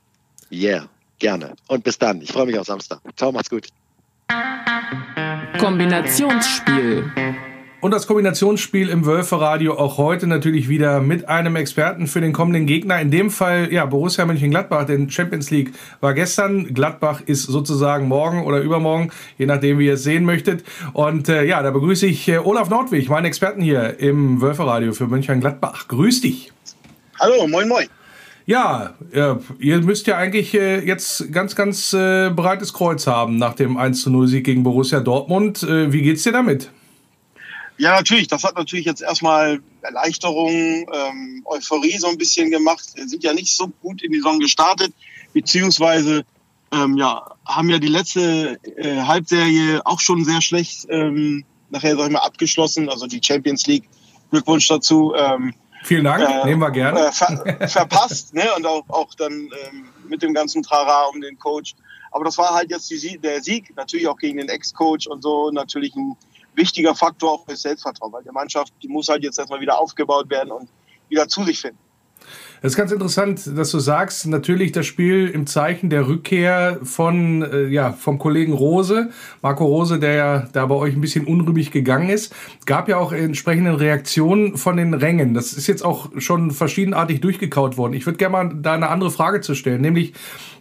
Ja, yeah, gerne. Und bis dann. Ich freue mich auf Samstag. Ciao, macht's gut. Kombinationsspiel. Und das Kombinationsspiel im Wölferadio auch heute natürlich wieder mit einem Experten für den kommenden Gegner. In dem Fall, ja, Borussia Mönchengladbach, denn Champions League war gestern. Gladbach ist sozusagen morgen oder übermorgen, je nachdem, wie ihr es sehen möchtet. Und äh, ja, da begrüße ich äh, Olaf Nordwig, meinen Experten hier im Wölferadio für Mönchengladbach. Grüß dich. Hallo, moin, moin. Ja, ihr müsst ja eigentlich jetzt ganz, ganz breites Kreuz haben nach dem eins zu null Sieg gegen Borussia Dortmund. Wie geht's dir damit? Ja, natürlich. Das hat natürlich jetzt erstmal Erleichterung, ähm, Euphorie so ein bisschen gemacht. Wir sind ja nicht so gut in die Saison gestartet, beziehungsweise ähm, ja, haben ja die letzte äh, Halbserie auch schon sehr schlecht ähm, nachher, sag ich mal, abgeschlossen. Also die Champions League, Glückwunsch dazu. Ähm, Vielen Dank, äh, nehmen wir gerne. Äh, ver- verpasst, ne? Und auch, auch dann ähm, mit dem ganzen Trara um den Coach. Aber das war halt jetzt die, der Sieg, natürlich auch gegen den Ex-Coach und so, natürlich ein wichtiger Faktor auch für das Selbstvertrauen, weil die Mannschaft, die muss halt jetzt erstmal wieder aufgebaut werden und wieder zu sich finden. Das ist ganz interessant, dass du sagst, natürlich das Spiel im Zeichen der Rückkehr von, äh, ja, vom Kollegen Rose, Marco Rose, der ja da bei euch ein bisschen unrühmlich gegangen ist. Gab ja auch entsprechende Reaktionen von den Rängen. Das ist jetzt auch schon verschiedenartig durchgekaut worden. Ich würde gerne mal da eine andere Frage zu stellen, nämlich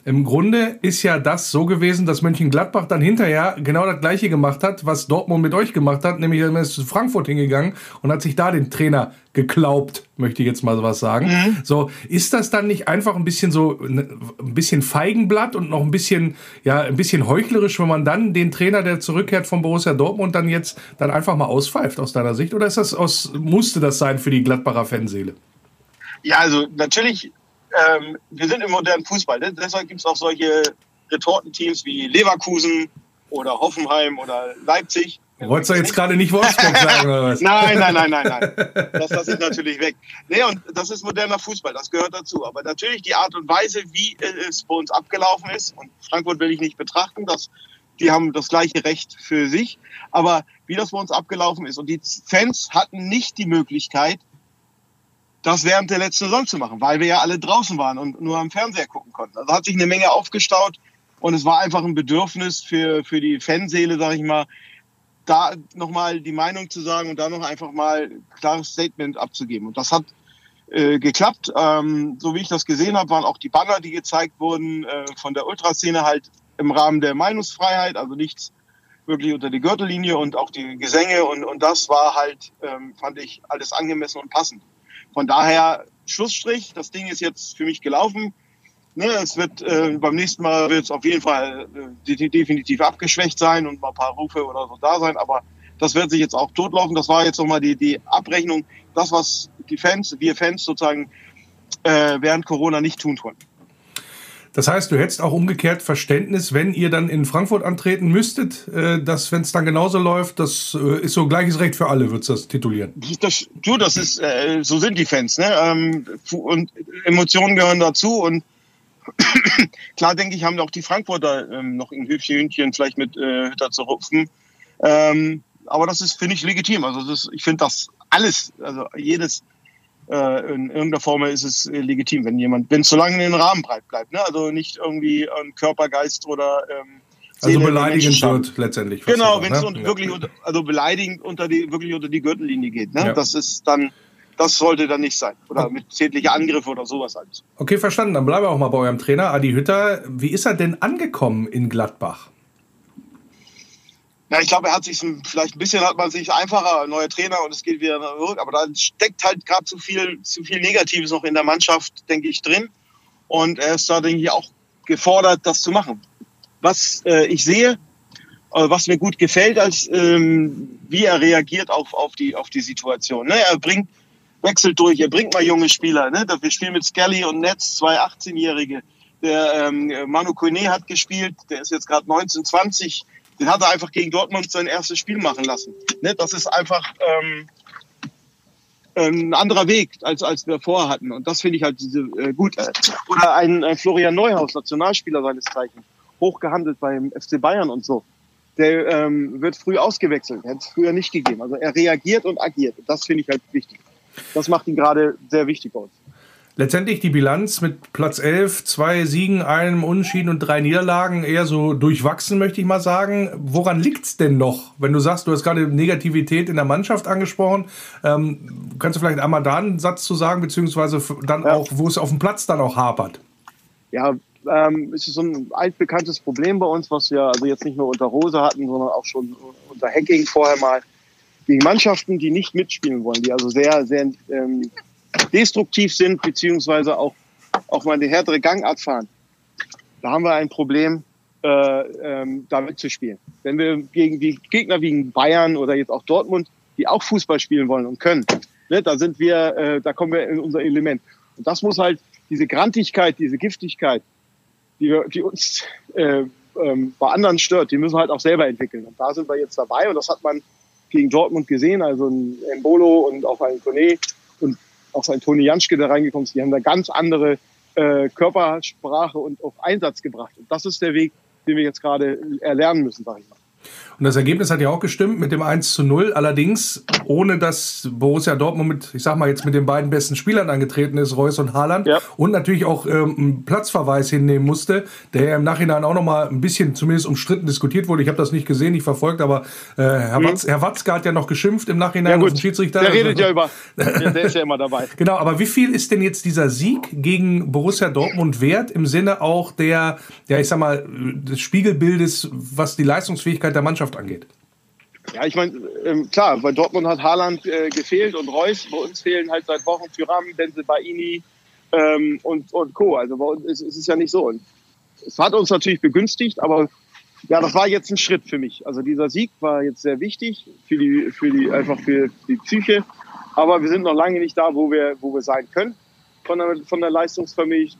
im Grunde ist ja das so gewesen, dass Mönchengladbach dann hinterher genau das Gleiche gemacht hat, was Dortmund mit euch gemacht hat, nämlich dann ist zu Frankfurt hingegangen und hat sich da den Trainer geklaubt, möchte ich jetzt mal was sagen. Mhm. So, ist das dann nicht einfach ein bisschen so ein bisschen Feigenblatt und noch ein bisschen, ja, ein bisschen heuchlerisch, wenn man dann den Trainer, der zurückkehrt von Borussia Dortmund, dann jetzt dann einfach mal auspfeift aus deiner Sicht? Oder ist das aus, musste das sein für die Gladbacher Fanseele? Ja, also natürlich, ähm, wir sind im modernen Fußball. Ne? Deshalb gibt es auch solche Retortenteams wie Leverkusen oder Hoffenheim oder Leipzig. Wolltest du jetzt gerade nicht Wolfsburg sagen, oder was? Nein, nein, nein, nein, nein. Das lasse ich natürlich weg. Nee, und das ist moderner Fußball, das gehört dazu. Aber natürlich die Art und Weise, wie es bei uns abgelaufen ist, und Frankfurt will ich nicht betrachten, dass die haben das gleiche Recht für sich, aber wie das bei uns abgelaufen ist. Und die Fans hatten nicht die Möglichkeit, das während der letzten Saison zu machen, weil wir ja alle draußen waren und nur am Fernseher gucken konnten. Also hat sich eine Menge aufgestaut und es war einfach ein Bedürfnis für, für die Fanseele, sag ich mal, da nochmal die Meinung zu sagen und da noch einfach mal ein klares Statement abzugeben. Und das hat äh, geklappt. Ähm, so wie ich das gesehen habe, waren auch die Banner, die gezeigt wurden, äh, von der Ultraszene halt im Rahmen der Meinungsfreiheit, also nichts wirklich unter die Gürtellinie und auch die Gesänge. Und, und das war halt, ähm, fand ich, alles angemessen und passend. Von daher, Schlussstrich, das Ding ist jetzt für mich gelaufen. Ne, es wird äh, beim nächsten Mal wird es auf jeden Fall äh, de- definitiv abgeschwächt sein und mal ein paar Rufe oder so da sein, aber das wird sich jetzt auch totlaufen. Das war jetzt nochmal die, die Abrechnung, das, was die Fans, wir Fans sozusagen äh, während Corona nicht tun konnten. Das heißt, du hättest auch umgekehrt Verständnis, wenn ihr dann in Frankfurt antreten müsstet, äh, dass, wenn es dann genauso läuft, das äh, ist so gleiches Recht für alle, würdest du das titulieren? Das, du, das ist, äh, so sind die Fans, ne? Ähm, und Emotionen gehören dazu und klar, denke ich, haben auch die Frankfurter ähm, noch ein Hübchen Hündchen vielleicht mit äh, Hütter zu rupfen. Ähm, aber das ist, finde ich, legitim. Also das ist, ich finde das alles, also jedes, äh, in irgendeiner Form ist es äh, legitim, wenn jemand, wenn es so lange in den Rahmen breit bleibt. Ne? Also nicht irgendwie an Körper, Geist oder ähm, Also beleidigend wird letztendlich. Genau, wenn es ne? wirklich unter, also beleidigend unter die, wirklich unter die Gürtellinie geht. Ne? Ja. Das ist dann, das sollte dann nicht sein. Oder mit schädlichen Angriffen oder sowas alles. Okay, verstanden. Dann bleiben wir auch mal bei eurem Trainer, Adi Hütter. Wie ist er denn angekommen in Gladbach? Ja, ich glaube, er hat sich vielleicht ein bisschen, hat man sich einfacher, neuer Trainer und es geht wieder zurück. Aber da steckt halt gerade zu viel, zu viel Negatives noch in der Mannschaft, denke ich, drin. Und er ist da, denke ich, auch gefordert, das zu machen. Was äh, ich sehe, äh, was mir gut gefällt, als ähm, wie er reagiert auf, auf, die, auf die Situation. Ne? Er bringt, wechselt durch, er bringt mal junge Spieler. Ne? Wir spielen mit Skelly und Netz, zwei achtzehnjährige. Der ähm, Manu Koné hat gespielt, der ist jetzt gerade neunzehn, zwanzig. Den hat er einfach gegen Dortmund sein erstes Spiel machen lassen. Ne? Das ist einfach ähm, ein anderer Weg, als, als wir vorher hatten. Und das finde ich halt diese, äh, gut. Äh, oder ein, ein Florian Neuhaus, Nationalspieler seines Zeichens. Hochgehandelt beim F C Bayern und so. Der ähm, wird früh ausgewechselt, hätte es früher nicht gegeben. Also er reagiert und agiert. Das finde ich halt wichtig. Das macht ihn gerade sehr wichtig aus. Letztendlich die Bilanz mit Platz elf, zwei Siegen, einem Unentschieden und drei Niederlagen eher so durchwachsen, möchte ich mal sagen. Woran liegt's denn noch? Wenn du sagst, du hast gerade Negativität in der Mannschaft angesprochen, ähm, kannst du vielleicht einmal da einen Satz zu sagen, beziehungsweise dann ja. auch, wo es auf dem Platz dann auch hapert? Ja, ähm, es ist so ein altbekanntes Problem bei uns, was wir also jetzt nicht nur unter Rose hatten, sondern auch schon unter Hacking vorher mal, gegen Mannschaften, die nicht mitspielen wollen, die also sehr, sehr... Ähm, destruktiv sind, beziehungsweise auch, auch mal eine härtere Gangart fahren. Da haben wir ein Problem, äh, ähm, da mitzuspielen. Wenn wir gegen die Gegner wie Bayern oder jetzt auch Dortmund, die auch Fußball spielen wollen und können, ne, da sind wir, äh, da kommen wir in unser Element. Und das muss halt, diese Grantigkeit, diese Giftigkeit, die, wir, die uns äh, ähm, bei anderen stört, die müssen wir halt auch selber entwickeln. Und da sind wir jetzt dabei und das hat man gegen Dortmund gesehen, also ein Embolo und auch ein Koné und auch sein Toni Janschke, der reingekommen ist, die haben da ganz andere äh, Körpersprache und auf Einsatz gebracht. Und das ist der Weg, den wir jetzt gerade erlernen müssen, sage ich mal. Und das Ergebnis hat ja auch gestimmt mit dem eins zu null. Allerdings, ohne dass Borussia Dortmund mit, ich sag mal jetzt mit den beiden besten Spielern angetreten ist, Reus und Haaland. Ja. Und natürlich auch ähm, einen Platzverweis hinnehmen musste, der ja im Nachhinein auch nochmal ein bisschen zumindest umstritten diskutiert wurde. Ich habe das nicht gesehen, nicht verfolgt, aber äh, Herr, mhm. Watz, Herr Watzke hat ja noch geschimpft im Nachhinein. Ja, gut. Auf den Schiedsrichter. Der redet ja über, der ist ja immer dabei. Genau, aber wie viel ist denn jetzt dieser Sieg gegen Borussia Dortmund wert im Sinne auch der, ja ich sag mal, des Spiegelbildes, was die Leistungsfähigkeit der Mannschaft angeht? Ja, ich meine, ähm, klar, bei Dortmund hat Haaland äh, gefehlt und Reus. Bei uns fehlen halt seit Wochen Thuram, Denzel Baini ähm, und, und Co. Also bei uns ist, ist es ja nicht so. Und es hat uns natürlich begünstigt, aber ja, das war jetzt ein Schritt für mich. Also dieser Sieg war jetzt sehr wichtig, für die, für die, einfach für die Psyche. Aber wir sind noch lange nicht da, wo wir, wo wir sein können von der, von der Leistungsvermögen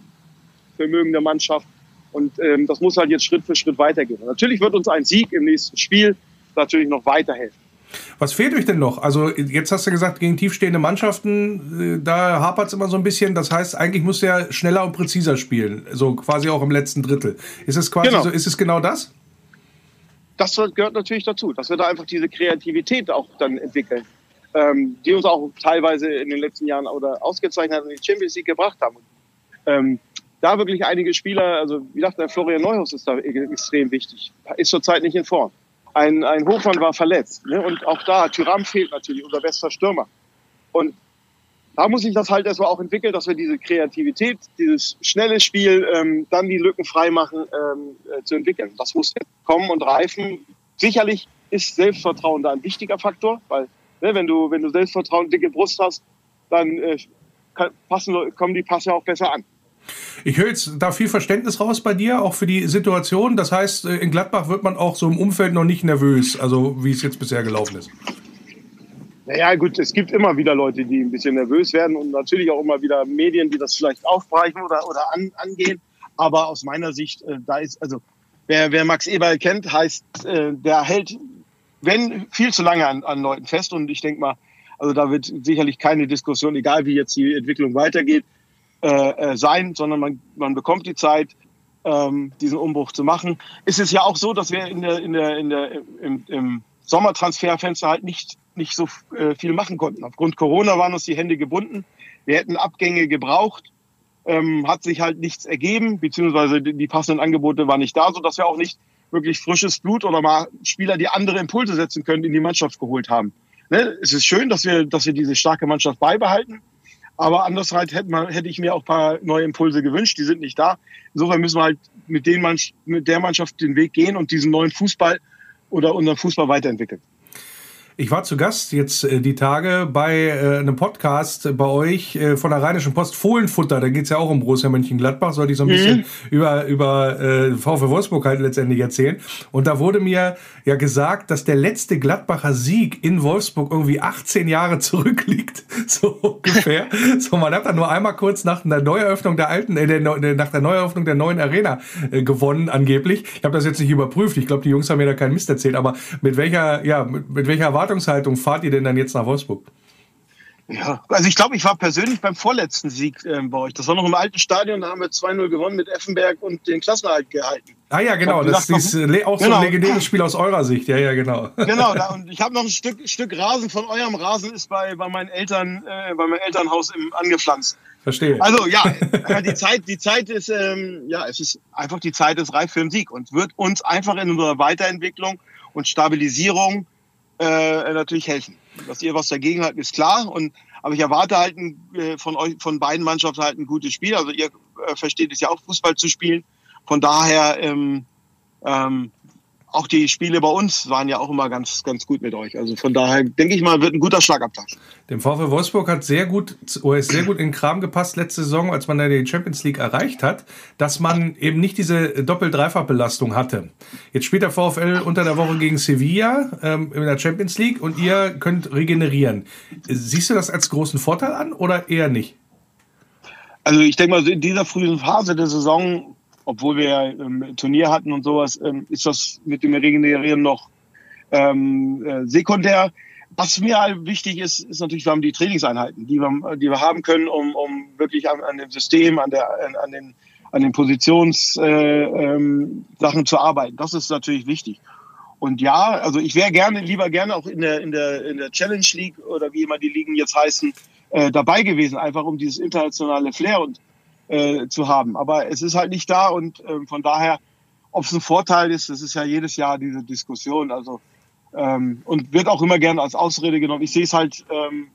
der Mannschaft. Und ähm, das muss halt jetzt Schritt für Schritt weitergehen. Natürlich wird uns ein Sieg im nächsten Spiel natürlich noch weiterhelfen. Was fehlt euch denn noch? Also jetzt hast du gesagt, gegen tiefstehende Mannschaften, da hapert es immer so ein bisschen. Das heißt, eigentlich musst du ja schneller und präziser spielen, so quasi auch im letzten Drittel. Ist es quasi genau. so, ist es genau das? Das gehört natürlich dazu, dass wir da einfach diese Kreativität auch dann entwickeln, ähm, die uns auch teilweise in den letzten Jahren oder ausgezeichnet in die Champions League gebracht haben. Ähm, Da wirklich einige Spieler, also wie gesagt, der Florian Neuhaus ist da extrem wichtig. Ist zurzeit nicht in Form. Ein, ein Hofmann war verletzt. Ne? Und auch da, Thuram fehlt natürlich, unser bester Stürmer. Und da muss ich das halt erstmal auch entwickeln, dass wir diese Kreativität, dieses schnelle Spiel, ähm, dann die Lücken freimachen, ähm, äh, zu entwickeln. Das muss jetzt kommen und reifen. Sicherlich ist Selbstvertrauen da ein wichtiger Faktor, weil ne, wenn du, wenn du Selbstvertrauen, dicke Brust hast, dann äh, kann, passen, kommen die Passe auch besser an. Ich höre jetzt da viel Verständnis raus bei dir, auch für die Situation. Das heißt, in Gladbach wird man auch so im Umfeld noch nicht nervös, also wie es jetzt bisher gelaufen ist. Naja gut, es gibt immer wieder Leute, die ein bisschen nervös werden und natürlich auch immer wieder Medien, die das vielleicht aufbrechen oder, oder an, angehen. Aber aus meiner Sicht, äh, da ist, also wer, wer Max Eberl kennt, heißt, äh, der hält, wenn, viel zu lange an, an Leuten fest. Und ich denke mal, also da wird sicherlich keine Diskussion, egal wie jetzt die Entwicklung weitergeht, Äh, sein, sondern man, man bekommt die Zeit, ähm, diesen Umbruch zu machen. Es ist ja auch so, dass wir in der, in der, in der, im, im Sommertransferfenster halt nicht, nicht so äh, viel machen konnten. Aufgrund Corona waren uns die Hände gebunden. Wir hätten Abgänge gebraucht, ähm, hat sich halt nichts ergeben, beziehungsweise die, die passenden Angebote waren nicht da, sodass wir auch nicht wirklich frisches Blut oder mal Spieler, die andere Impulse setzen können, in die Mannschaft geholt haben. Ne? Es ist schön, dass wir, dass wir diese starke Mannschaft beibehalten. Aber andererseits hätte, man, hätte ich mir auch ein paar neue Impulse gewünscht. Die sind nicht da. Insofern müssen wir halt mit, den Mann, mit der Mannschaft den Weg gehen und diesen neuen Fußball oder unseren Fußball weiterentwickeln. Ich war zu Gast jetzt äh, die Tage bei äh, einem Podcast äh, bei euch äh, von der Rheinischen Post, Fohlenfutter. Da geht's ja auch um Borussia Mönchengladbach. Sollte ich so ein mhm. bisschen über, über äh, VfL Wolfsburg halt letztendlich erzählen. Und da wurde mir ja gesagt, dass der letzte Gladbacher Sieg in Wolfsburg irgendwie achtzehn Jahre zurückliegt. So ungefähr. So, man hat dann nur einmal kurz nach der Neueröffnung der alten, äh, der, nach der Neueröffnung der neuen Arena äh, gewonnen, angeblich. Ich habe das jetzt nicht überprüft. Ich glaube, die Jungs haben mir da keinen Mist erzählt. Aber mit welcher, ja, mit, mit welcher Erwartung fahrt ihr denn dann jetzt nach Wolfsburg? Ja, also ich glaube, ich war persönlich beim vorletzten Sieg äh, bei euch. Das war noch im alten Stadion, da haben wir zwei null gewonnen mit Effenberg und den Klassenerhalt gehalten. Ah ja, genau, das gedacht, ist noch, auch so genau. ein legendäres Spiel aus eurer Sicht. Ja, ja, genau. Genau, da, und ich habe noch ein Stück, Stück Rasen von eurem Rasen ist bei, bei, meinen Eltern, äh, bei meinem Elternhaus im, angepflanzt. Verstehe. Also ja, die Zeit, die Zeit ist, ähm, ja, es ist einfach die Zeit ist reif für den Sieg und wird uns einfach in unserer Weiterentwicklung und Stabilisierung Äh, natürlich helfen. Dass ihr was dagegen habt, ist klar. Und, aber ich erwarte halt ein, äh, von euch, von beiden Mannschaften halt ein gutes Spiel. Also ihr äh, versteht es ja auch, Fußball zu spielen. Von daher, ähm, ähm, auch die Spiele bei uns waren ja auch immer ganz, ganz gut mit euch. Also von daher, denke ich mal, wird ein guter Schlagabtausch. Dem VfL Wolfsburg hat sehr gut, oder ist sehr gut in den Kram gepasst letzte Saison, als man da die Champions League erreicht hat, dass man eben nicht diese Doppel-Dreifach-Belastung hatte. Jetzt spielt der VfL unter der Woche gegen Sevilla ähm, in der Champions League und ihr könnt regenerieren. Siehst du das als großen Vorteil an oder eher nicht? Also ich denke mal, in dieser frühen Phase der Saison, obwohl wir ein ähm, Turnier hatten und sowas, ähm, ist das mit dem Regenerieren noch ähm, äh, sekundär. Was mir halt wichtig ist, ist natürlich, wir haben die Trainingseinheiten, die wir, die wir haben können, um, um wirklich an, an dem System, an, der, an, an den, an den Positionssachen äh, ähm, zu arbeiten. Das ist natürlich wichtig. Und ja, also ich wäre gerne, lieber gerne auch in der, in der, in der Challenge League oder wie immer die Ligen jetzt heißen, äh, dabei gewesen, einfach um dieses internationale Flair und Äh, zu haben. Aber es ist halt nicht da und äh, von daher, ob es ein Vorteil ist, das ist ja jedes Jahr diese Diskussion. Also ähm, und wird auch immer gerne als Ausrede genommen. Ich sehe es halt ähm,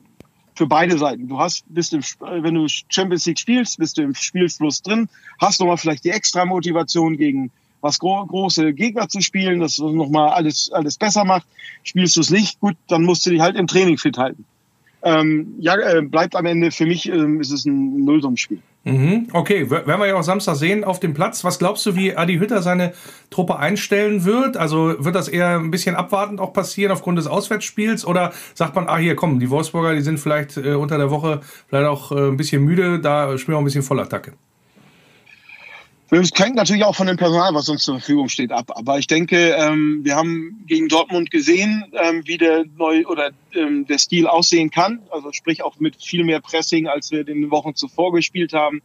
für beide Seiten. Du hast, bist im, wenn du Champions League spielst, bist du im Spielfluss drin, hast nochmal vielleicht die extra Motivation gegen was gro- große Gegner zu spielen, dass du nochmal alles, alles besser macht. Spielst du es nicht, gut, dann musst du dich halt im Training fit halten. Ähm, ja, äh, bleibt am Ende, für mich ähm, ist es ein Nullsummspiel. Mhm. Okay, werden wir ja auch Samstag sehen auf dem Platz. Was glaubst du, wie Adi Hütter seine Truppe einstellen wird? Also wird das eher ein bisschen abwartend auch passieren aufgrund des Auswärtsspiels? Oder sagt man, ah hier, komm, die Wolfsburger, die sind vielleicht äh, unter der Woche vielleicht auch äh, ein bisschen müde, da spielen wir auch ein bisschen Vollattacke? Es hängt natürlich auch von dem Personal, was uns zur Verfügung steht, ab. Aber ich denke, ähm, wir haben gegen Dortmund gesehen, ähm, wie der neu oder ähm, der Stil aussehen kann. Also sprich auch mit viel mehr Pressing, als wir in den Wochen zuvor gespielt haben.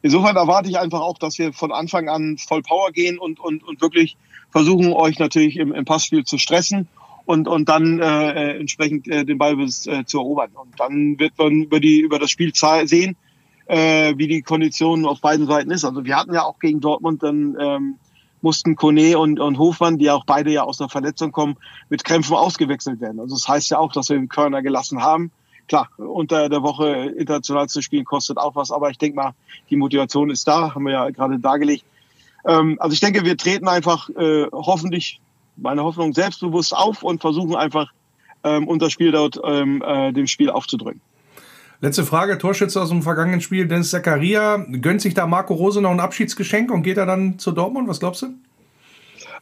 Insofern erwarte ich einfach auch, dass wir von Anfang an voll Power gehen und und und wirklich versuchen, euch natürlich im, im Passspiel zu stressen und und dann äh, entsprechend äh, den Ball äh, zu erobern. Und dann wird man über die über das Spiel sehen, wie die Kondition auf beiden Seiten ist. Also wir hatten ja auch gegen Dortmund, dann ähm, mussten Koné und, und Hofmann, die ja auch beide ja aus einer Verletzung kommen, mit Krämpfen ausgewechselt werden. Also das heißt ja auch, dass wir den Körner gelassen haben. Klar, unter der Woche international zu spielen kostet auch was, aber ich denke mal, die Motivation ist da, haben wir ja gerade dargelegt. Ähm, also ich denke, wir treten einfach äh, hoffentlich, meine Hoffnung, selbstbewusst auf und versuchen einfach, ähm, unser Spiel dort ähm, äh, dem Spiel aufzudrücken. Letzte Frage, Torschütze aus dem vergangenen Spiel, Dennis Zakaria. Gönnt sich da Marco Rose noch ein Abschiedsgeschenk und geht er dann zu Dortmund? Was glaubst du?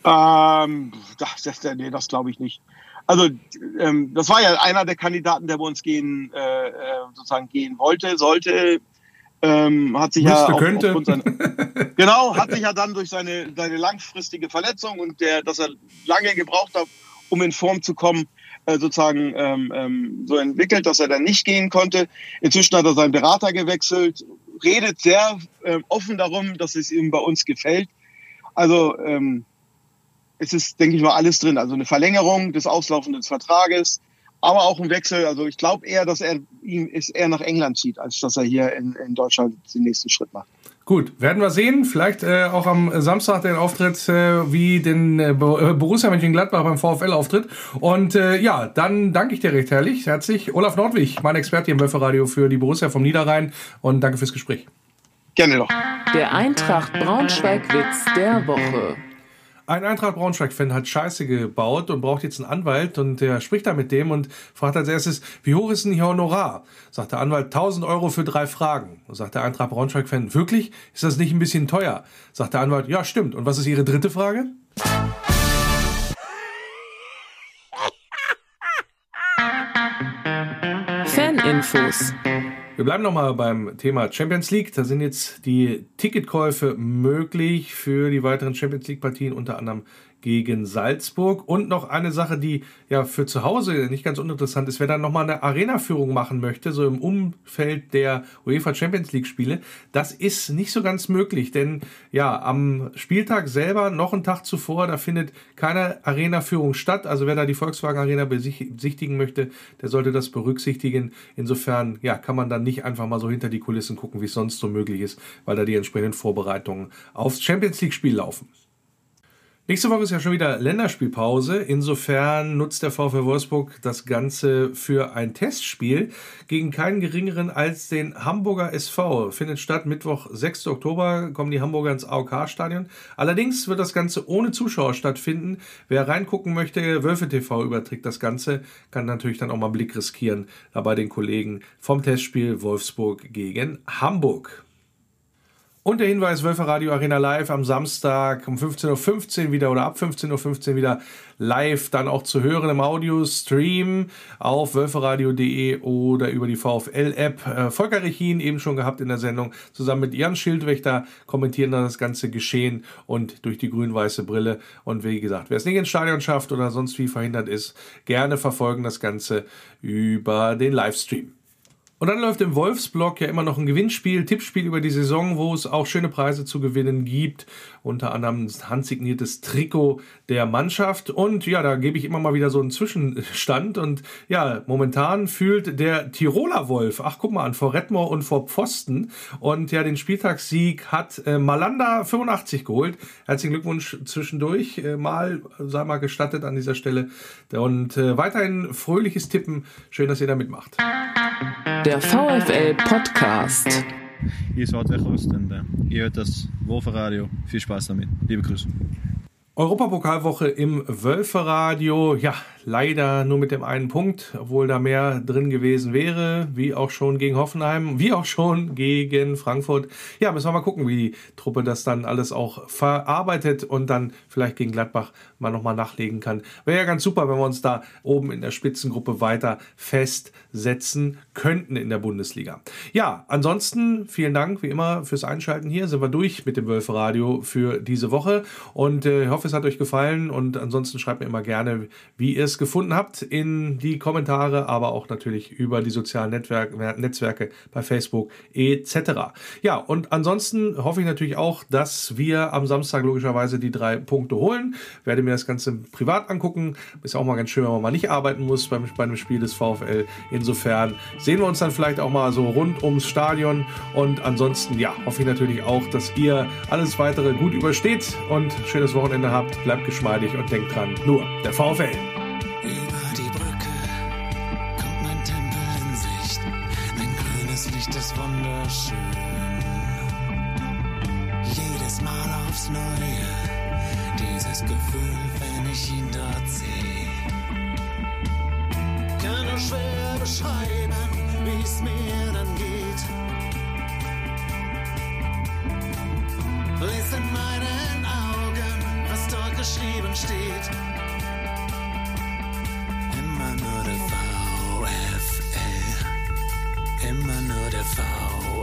Ähm, das, das, nee, das glaube ich nicht. Also ähm, das war ja einer der Kandidaten, der bei uns gehen, äh, sozusagen gehen wollte, sollte. Ähm, hat sich Müsste, ja auf, könnte. Aufgrund seiner, genau, hat sich ja dann durch seine, seine langfristige Verletzung und der, dass er lange gebraucht hat, um in Form zu kommen, sozusagen ähm, ähm, so entwickelt, dass er dann nicht gehen konnte. Inzwischen hat er seinen Berater gewechselt, redet sehr ähm, offen darum, dass es ihm bei uns gefällt. Also ähm, es ist, denke ich mal, alles drin. Also eine Verlängerung des auslaufenden Vertrages, aber auch ein Wechsel. Also ich glaube eher, dass er ihn ist eher nach England zieht, als dass er hier in, in Deutschland den nächsten Schritt macht. Gut, werden wir sehen. Vielleicht äh, auch am Samstag den Auftritt, äh, wie den äh, Borussia Mönchengladbach beim VfL auftritt. Und äh, ja, dann danke ich dir recht herrlich, herzlich. Olaf Nordwig, mein Experte hier im Wölferadio für die Borussia vom Niederrhein. Und danke fürs Gespräch. Gerne doch. Der Eintracht Braunschweig-Witz der Woche. Ein Eintracht Braunschweig-Fan hat Scheiße gebaut und braucht jetzt einen Anwalt, und der spricht da mit dem und fragt als erstes, wie hoch ist denn Ihr Honorar? Sagt der Anwalt, tausend Euro für drei Fragen. Und sagt der Eintracht Braunschweig-Fan, wirklich? Ist das nicht ein bisschen teuer? Sagt der Anwalt, ja stimmt. Und was ist Ihre dritte Frage? Faninfos. Wir bleiben nochmal beim Thema Champions League. Da sind jetzt die Ticketkäufe möglich für die weiteren Champions League-Partien, unter anderem gegen Salzburg. Und noch eine Sache, die ja für zu Hause nicht ganz uninteressant ist. Wer dann nochmal eine Arena-Führung machen möchte, so im Umfeld der UEFA Champions League-Spiele, das ist nicht so ganz möglich. Denn ja, am Spieltag selber, noch einen Tag zuvor, da findet keine Arena-Führung statt. Also wer da die Volkswagen Arena besichtigen möchte, der sollte das berücksichtigen. Insofern ja, kann man dann nicht einfach mal so hinter die Kulissen gucken, wie es sonst so möglich ist, weil da die entsprechenden Vorbereitungen aufs Champions League-Spiel laufen. Nächste Woche ist ja schon wieder Länderspielpause. Insofern nutzt der VfL Wolfsburg das Ganze für ein Testspiel gegen keinen geringeren als den Hamburger S V. Findet statt Mittwoch, sechster Oktober, kommen die Hamburger ins A O K-Stadion. Allerdings wird das Ganze ohne Zuschauer stattfinden. Wer reingucken möchte, Wölfe T V überträgt das Ganze, kann natürlich dann auch mal einen Blick riskieren, da bei den Kollegen vom Testspiel Wolfsburg gegen Hamburg. Und der Hinweis, Wölferadio Arena Live am Samstag um fünfzehn Uhr fünfzehn wieder oder ab fünfzehn Uhr fünfzehn wieder live dann auch zu hören im Audio-Stream auf wölferadio punkt de oder über die VfL-App. Volker Rechin, eben schon gehabt in der Sendung, zusammen mit Jan Schildwächter kommentieren dann das ganze Geschehen und durch die grün-weiße Brille. Und wie gesagt, wer es nicht ins Stadion schafft oder sonst wie verhindert ist, gerne verfolgen das Ganze über den Livestream. Und dann läuft im Wolfsblog ja immer noch ein Gewinnspiel, Tippspiel über die Saison, wo es auch schöne Preise zu gewinnen gibt. Unter anderem ein handsigniertes Trikot der Mannschaft. Und ja, da gebe ich immer mal wieder so einen Zwischenstand. Und ja, momentan fühlt der Tiroler Wolf, ach guck mal an, vor Redmore und vor Pfosten. Und ja, den Spieltagssieg hat äh, Malanda fünfundachtzig geholt. Herzlichen Glückwunsch zwischendurch. Äh, mal, sei mal gestattet an dieser Stelle. Und äh, weiterhin fröhliches Tippen. Schön, dass ihr da mitmacht. Der VfL-Podcast. Hier ist Walt Weghorst und äh, ihr hört das Wölferadio. Viel Spaß damit. Liebe Grüße. Europapokalwoche im Wölferadio. Ja, leider nur mit dem einen Punkt, obwohl da mehr drin gewesen wäre, wie auch schon gegen Hoffenheim, wie auch schon gegen Frankfurt. Ja, müssen wir mal gucken, wie die Truppe das dann alles auch verarbeitet und dann vielleicht gegen Gladbach mal nochmal nachlegen kann. Wäre ja ganz super, wenn wir uns da oben in der Spitzengruppe weiter festsetzen könnten in der Bundesliga. Ja, ansonsten vielen Dank wie immer fürs Einschalten hier. Sind wir durch mit dem Wölferadio für diese Woche und äh, ich hoffe, es hat euch gefallen und ansonsten schreibt mir immer gerne, wie ihr es gefunden habt in die Kommentare, aber auch natürlich über die sozialen Netzwerke, Netzwerke bei Facebook et cetera. Ja, und ansonsten hoffe ich natürlich auch, dass wir am Samstag logischerweise die drei Punkte holen. Werde mir das Ganze privat angucken. Ist auch mal ganz schön, wenn man mal nicht arbeiten muss beim, beim Spiel des VfL. Insofern sehen wir uns dann vielleicht auch mal so rund ums Stadion und ansonsten, ja, hoffe ich natürlich auch, dass ihr alles weitere gut übersteht und schönes Wochenende habt. Bleibt geschmeidig und denkt dran, nur der VfL. Über die Brücke kommt mein Tempel in Sicht. Mein grünes Licht ist wunderschön. Jedes Mal aufs Neue, dieses Gefühl, wenn ich ihn dort sehe. Kann nur schwer beschreiben, wie es mir dann geht. Lies in meinen Augen, was dort geschrieben steht. Immer nur der VfL, immer nur der VfL,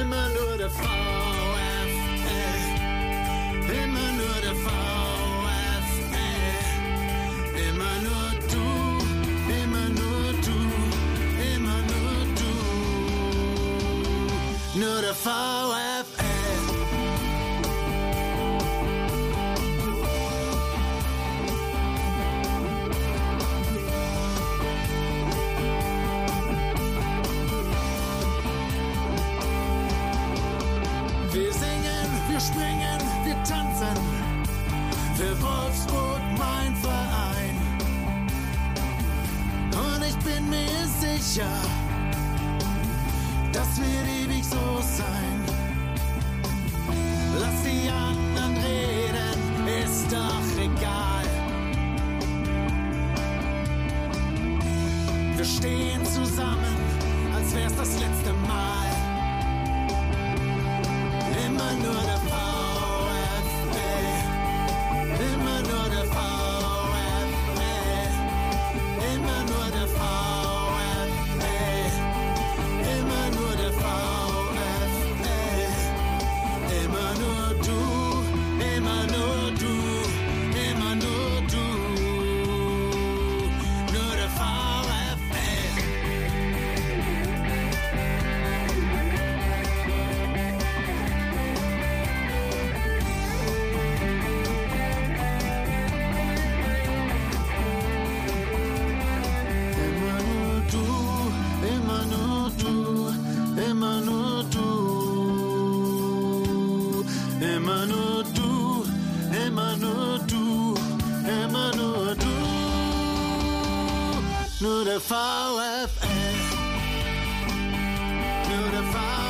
immer nur der VfL, immer nur der VfL, immer nur du, immer nur du, immer nur du, nur der VfL. springen, wir tanzen für Wolfsburg, mein Verein. Und ich bin mir sicher, das wird ewig so sein. Lass die anderen reden, ist doch egal. Wir stehen zusammen, als wär's das letzte Mal. Immer nur der VfL, immer nur der VfL, immer nur der VfL, immer nur der VfL, immer nur du, immer nur du, immer nur du. Immer nur du, immer nur du, immer nur du, immer nur du, nur der VfL, nur der VfL.